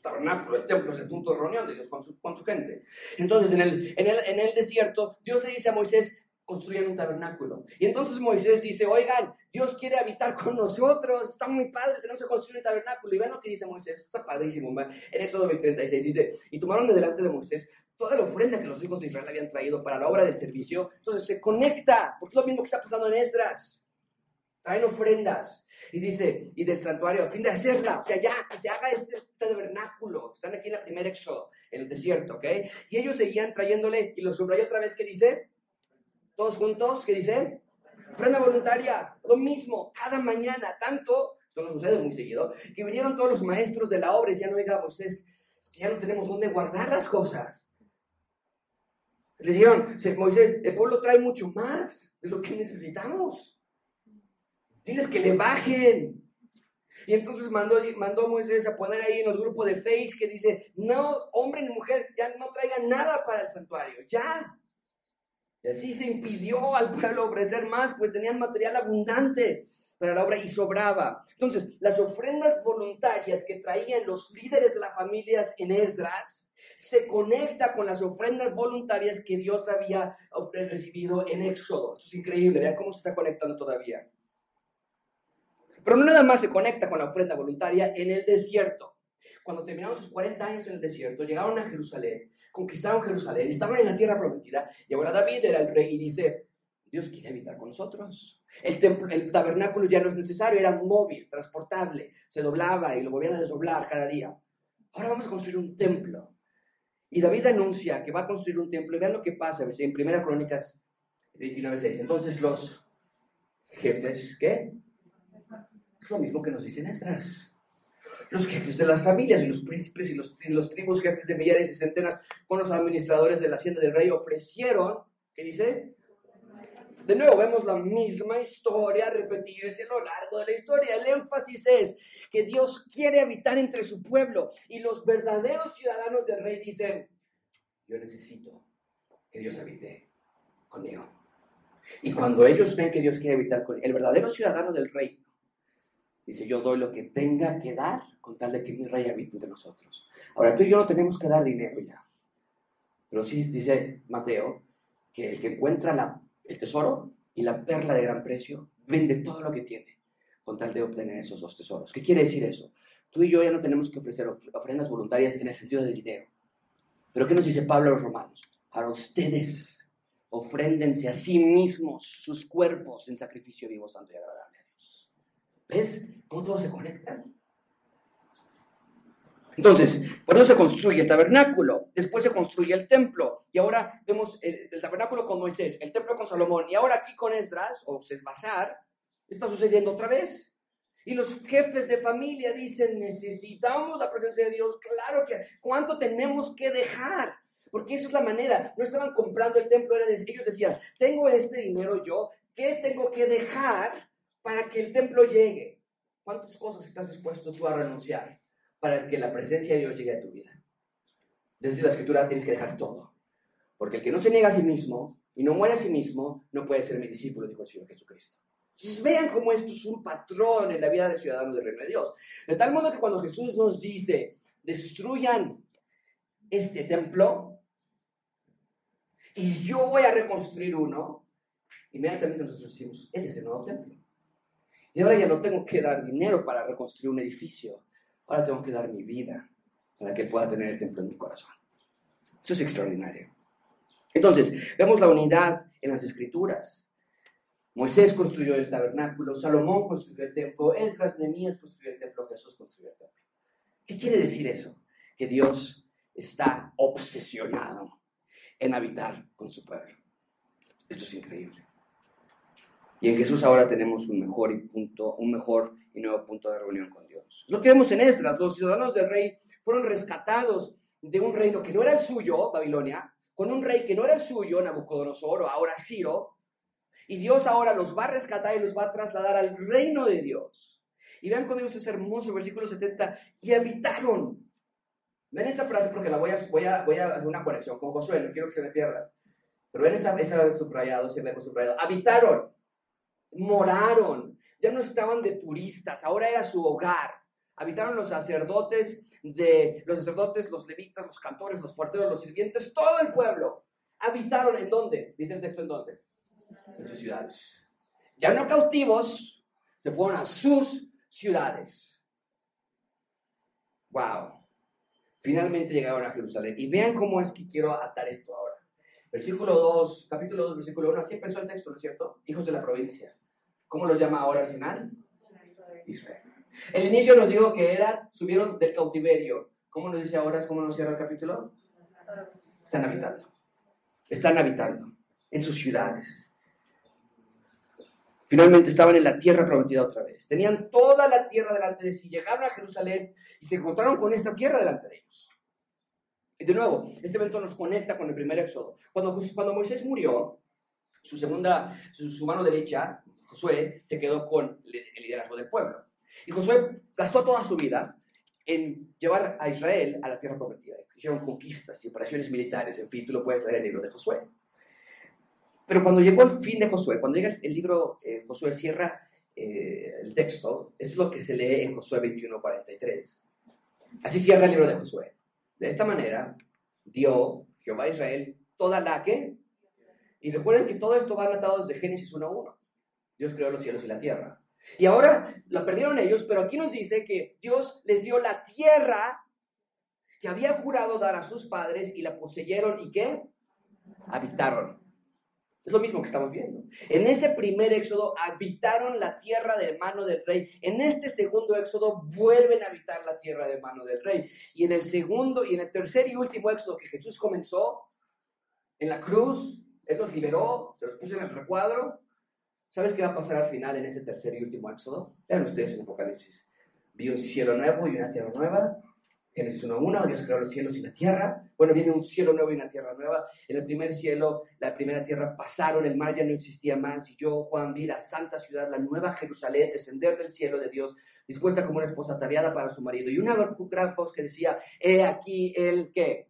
Tabernáculo, el templo es el punto de reunión de Dios con su gente. Entonces, en el desierto, Dios le dice a Moisés, construyan un tabernáculo. Y entonces Moisés dice, oigan, Dios quiere habitar con nosotros, está muy padre, tenemos que construir un tabernáculo. Y vean lo que dice Moisés, está padrísimo. En Éxodo 36 dice, y tomaron de delante de Moisés toda la ofrenda que los hijos de Israel habían traído para la obra del servicio. Entonces se conecta, porque es lo mismo que está pasando en Esdras. Traen ofrendas. Y dice, y del santuario, a fin de hacerla, o sea, ya, que se haga este tabernáculo. Están aquí en la primera éxodo, en el desierto, ¿ok? Y ellos seguían trayéndole, y lo subrayó otra vez, ¿qué dice? Todos juntos, ¿qué dice? Ofrenda voluntaria, lo mismo, cada mañana, tanto, esto no sucede muy seguido, que vinieron todos los maestros de la obra y decían, oiga, Moisés, es que ya no tenemos dónde guardar las cosas. Les dijeron, Moisés, el pueblo trae mucho más de lo que necesitamos. Diles que le bajen. Y entonces mandó Moisés a poner ahí en el grupo de Face que dice, no, hombre ni mujer, ya no traigan nada para el santuario, ya. Y así se impidió al pueblo ofrecer más, pues tenían material abundante para la obra y sobraba. Entonces, las ofrendas voluntarias que traían los líderes de las familias en Esdras se conecta con las ofrendas voluntarias que Dios había recibido en Éxodo. Esto es increíble, vean cómo se está conectando todavía. Pero no nada más se conecta con la ofrenda voluntaria en el desierto. Cuando terminaron sus 40 años en el desierto, llegaron a Jerusalén, conquistaron Jerusalén, estaban en la tierra prometida, y ahora David era el rey y dice, Dios quiere habitar con nosotros. El templo, el tabernáculo ya no es necesario, era móvil, transportable, se doblaba y lo volvían a desdoblar cada día. Ahora vamos a construir un templo. Y David anuncia que va a construir un templo, y vean lo que pasa en 1 Crónicas 29:6. Entonces los jefes, ¿qué? Es lo mismo que nos dicen Esdras. Los jefes de las familias y los príncipes y los tribus, jefes de millares y centenas, con los administradores de la hacienda del rey, ofrecieron, ¿qué dice? De nuevo vemos la misma historia repetirse a lo largo de la historia. El énfasis es que Dios quiere habitar entre su pueblo, y los verdaderos ciudadanos del rey dicen, yo necesito que Dios habite conmigo. Y cuando ellos ven que Dios quiere habitar conmigo, el verdadero ciudadano del rey dice, yo doy lo que tenga que dar con tal de que mi rey habite entre nosotros. Ahora, tú y yo no tenemos que dar dinero ya. Pero sí dice Mateo que el que encuentra el tesoro y la perla de gran precio vende todo lo que tiene con tal de obtener esos dos tesoros. ¿Qué quiere decir eso? Tú y yo ya no tenemos que ofrecer ofrendas voluntarias en el sentido de dinero. Pero ¿qué nos dice Pablo a los romanos? Para ustedes, ofréndense a sí mismos sus cuerpos en sacrificio vivo, santo y agradable a Dios. ¿Ves cómo todos se conectan? Entonces, por eso se construye el tabernáculo, después se construye el templo, y ahora vemos el tabernáculo con Moisés, el templo con Salomón, y ahora aquí con Esdras, o Sesbasar, está sucediendo otra vez. Y los jefes de familia dicen, necesitamos la presencia de Dios, claro que, ¿cuánto tenemos que dejar? Porque esa es la manera, no estaban comprando el templo, ellos decían, tengo este dinero yo, ¿qué tengo que dejar para que el templo llegue? ¿Cuántas cosas estás dispuesto tú a renunciar para que la presencia de Dios llegue a tu vida? Desde la Escritura tienes que dejar todo. Porque el que no se niega a sí mismo y no muere a sí mismo, no puede ser mi discípulo, dijo el Señor Jesucristo. Entonces vean cómo esto es un patrón en la vida de ciudadanos del reino de Dios. De tal modo que cuando Jesús nos dice, destruyan este templo y yo voy a reconstruir uno, inmediatamente nosotros decimos, Él es el nuevo templo. Y ahora ya no tengo que dar dinero para reconstruir un edificio. Ahora tengo que dar mi vida para que Él pueda tener el templo en mi corazón. Eso es extraordinario. Entonces, vemos la unidad en las Escrituras. Moisés construyó el tabernáculo, Salomón construyó el templo, Esdras, Nehemías construyó el templo, Jesús construyó el templo. ¿Qué quiere decir eso? Que Dios está obsesionado en habitar con su pueblo. Esto es increíble. Y en Jesús ahora tenemos un mejor y nuevo punto de reunión con Dios. Lo que vemos en Esdras, los ciudadanos del rey fueron rescatados de un reino que no era el suyo, Babilonia, con un rey que no era el suyo, Nabucodonosor, o ahora Ciro, y Dios ahora los va a rescatar y los va a trasladar al reino de Dios. Y vean conmigo ese hermoso versículo 70, y habitaron. Ven esa frase porque la voy a hacer una conexión con Josué, no quiero que se me pierda. Pero ven ese verbo subrayado, habitaron, moraron, ya no estaban de turistas, ahora era su hogar. Habitaron los sacerdotes, los levitas, los cantores, los porteros, los sirvientes, todo el pueblo. ¿Habitaron en dónde? Dice el texto, ¿en dónde? En sus ciudades. Ya no cautivos, se fueron a sus ciudades. ¡Wow! Finalmente llegaron a Jerusalén. Y vean cómo es que quiero atar esto ahora. Versículo 2, capítulo 2, versículo 1, así empezó el texto, ¿no es cierto? Hijos de la provincia. ¿Cómo los llama ahora al final? Israel. El inicio nos dijo que subieron del cautiverio. ¿Cómo nos dice ahora? ¿Cómo nos cierra el capítulo? Están habitando en sus ciudades. Finalmente estaban en la tierra prometida otra vez. Tenían toda la tierra delante de sí. Llegaron a Jerusalén y se encontraron con esta tierra delante de ellos. Y de nuevo, este evento nos conecta con el primer éxodo. Cuando Moisés murió, su mano derecha, Josué, se quedó con el liderazgo del pueblo. Y Josué gastó toda su vida en llevar a Israel a la tierra prometida. Hicieron conquistas y operaciones militares, en fin, tú lo puedes leer en el libro de Josué. Pero cuando llegó el fin de Josué, cuando llega el libro, Josué cierra el texto, es lo que se lee en Josué 21:43. Así cierra el libro de Josué. De esta manera, dio Jehová a Israel toda la que... Y recuerden que todo esto va atado desde Génesis 1:1. Dios creó los cielos y la tierra. Y ahora la perdieron ellos, pero aquí nos dice que Dios les dio la tierra que había jurado dar a sus padres, y la poseyeron y ¿qué? Habitaron. Es lo mismo que estamos viendo. En ese primer éxodo habitaron la tierra de mano del rey. En este segundo éxodo vuelven a habitar la tierra de mano del rey. Y en el segundo y en el tercer y último éxodo que Jesús comenzó en la cruz, Él los liberó, se los puso en el recuadro. ¿Sabes qué va a pasar al final en ese tercer y último éxodo? Vean ustedes en Apocalipsis. Vi un cielo nuevo y una tierra nueva. Génesis 1:1, Dios creó los cielos y la tierra. Bueno, viene un cielo nuevo y una tierra nueva. En el primer cielo, la primera tierra pasaron, el mar ya no existía más. Y yo, Juan, vi la santa ciudad, la nueva Jerusalén, descender del cielo de Dios, dispuesta como una esposa ataviada para su marido. Y una gran voz que decía, he aquí el ¿qué?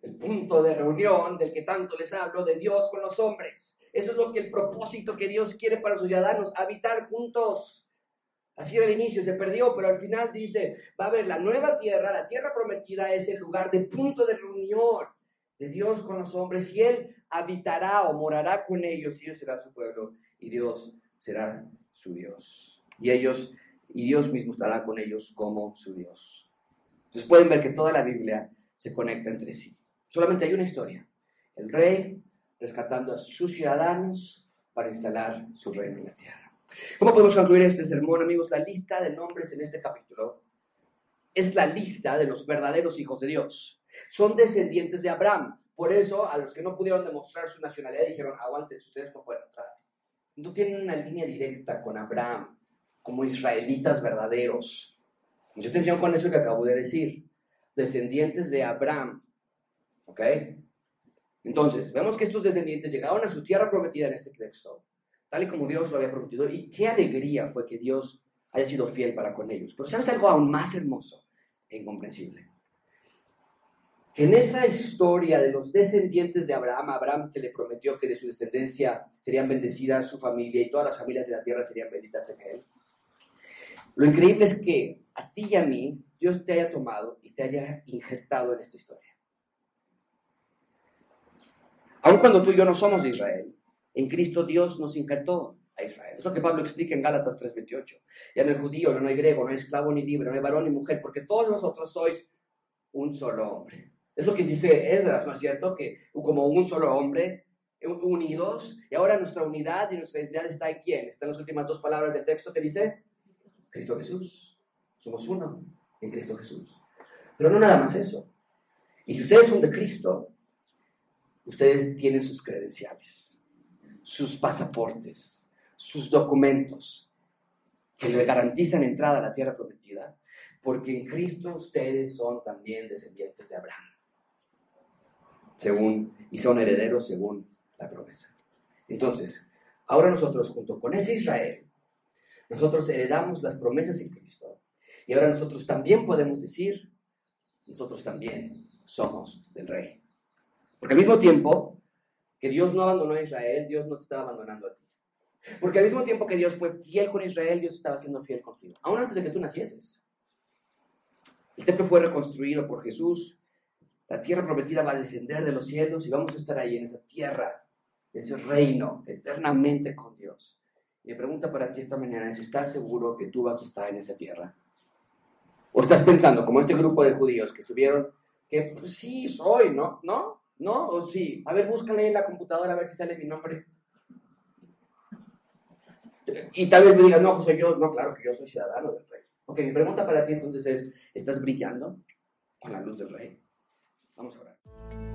El punto de reunión del que tanto les hablo, de Dios con los hombres. Eso es lo que el propósito que Dios quiere para sus ciudadanos, habitar juntos. Así era el inicio, se perdió, pero al final dice, va a haber la nueva tierra, la tierra prometida es el lugar de punto de reunión de Dios con los hombres, y Él habitará o morará con ellos, y ellos serán su pueblo, y Dios será su Dios. Y Dios mismo estará con ellos como su Dios. Entonces pueden ver que toda la Biblia se conecta entre sí. Solamente hay una historia, el rey rescatando a sus ciudadanos para instalar su reino en la tierra. ¿Cómo podemos concluir este sermón, amigos? La lista de nombres en este capítulo es la lista de los verdaderos hijos de Dios. Son descendientes de Abraham. Por eso, a los que no pudieron demostrar su nacionalidad dijeron, aguanten, ustedes no pueden entrar. No tienen una línea directa con Abraham como israelitas verdaderos. Mucha atención con eso que acabo de decir. Descendientes de Abraham. ¿Ok? Entonces, vemos que estos descendientes llegaron a su tierra prometida en este texto, tal y como Dios lo había prometido, y qué alegría fue que Dios haya sido fiel para con ellos. Pero ¿sabes algo aún más hermoso e incomprensible? Que en esa historia de los descendientes de Abraham, a Abraham se le prometió que de su descendencia serían bendecidas su familia y todas las familias de la tierra serían benditas en él. Lo increíble es que a ti y a mí, Dios te haya tomado y te haya injertado en esta historia. Aun cuando tú y yo no somos de Israel, en Cristo Dios nos injertó a Israel. Es lo que Pablo explica en Gálatas 3:28. Ya no hay judío, no hay griego, no hay esclavo ni libre, no hay varón ni mujer, porque todos vosotros sois un solo hombre. Es lo que dice Esdras, ¿no es cierto? Que como un solo hombre, unidos, y ahora nuestra unidad y nuestra identidad está en ¿quién? Están las últimas dos palabras del texto que dice Cristo Jesús. Somos uno en Cristo Jesús. Pero no nada más eso. Y si ustedes son de Cristo, ustedes tienen sus credenciales, sus pasaportes, sus documentos que le garantizan entrada a la tierra prometida, porque en Cristo ustedes son también descendientes de Abraham, y son herederos según la promesa. Entonces, ahora nosotros junto con ese Israel, nosotros heredamos las promesas en Cristo, y ahora nosotros también podemos decir, nosotros también somos del Rey. Porque al mismo tiempo que Dios no abandonó a Israel, Dios no te estaba abandonando a ti. Porque al mismo tiempo que Dios fue fiel con Israel, Dios estaba siendo fiel contigo. Aún antes de que tú nacieses. El templo fue reconstruido por Jesús. La tierra prometida va a descender de los cielos y vamos a estar ahí en esa tierra, en ese reino, eternamente con Dios. Mi pregunta para ti esta mañana es, ¿estás seguro que tú vas a estar en esa tierra? ¿O estás pensando, como este grupo de judíos que subieron, que pues, sí soy, ¿no? ¿No? ¿No? ¿O sí? A ver, búscale en la computadora a ver si sale mi nombre. Y tal vez me digas, no, soy yo. No, claro que yo soy ciudadano del Rey. Ok, mi pregunta para ti entonces es, ¿estás brillando con la luz del Rey? Vamos a orar.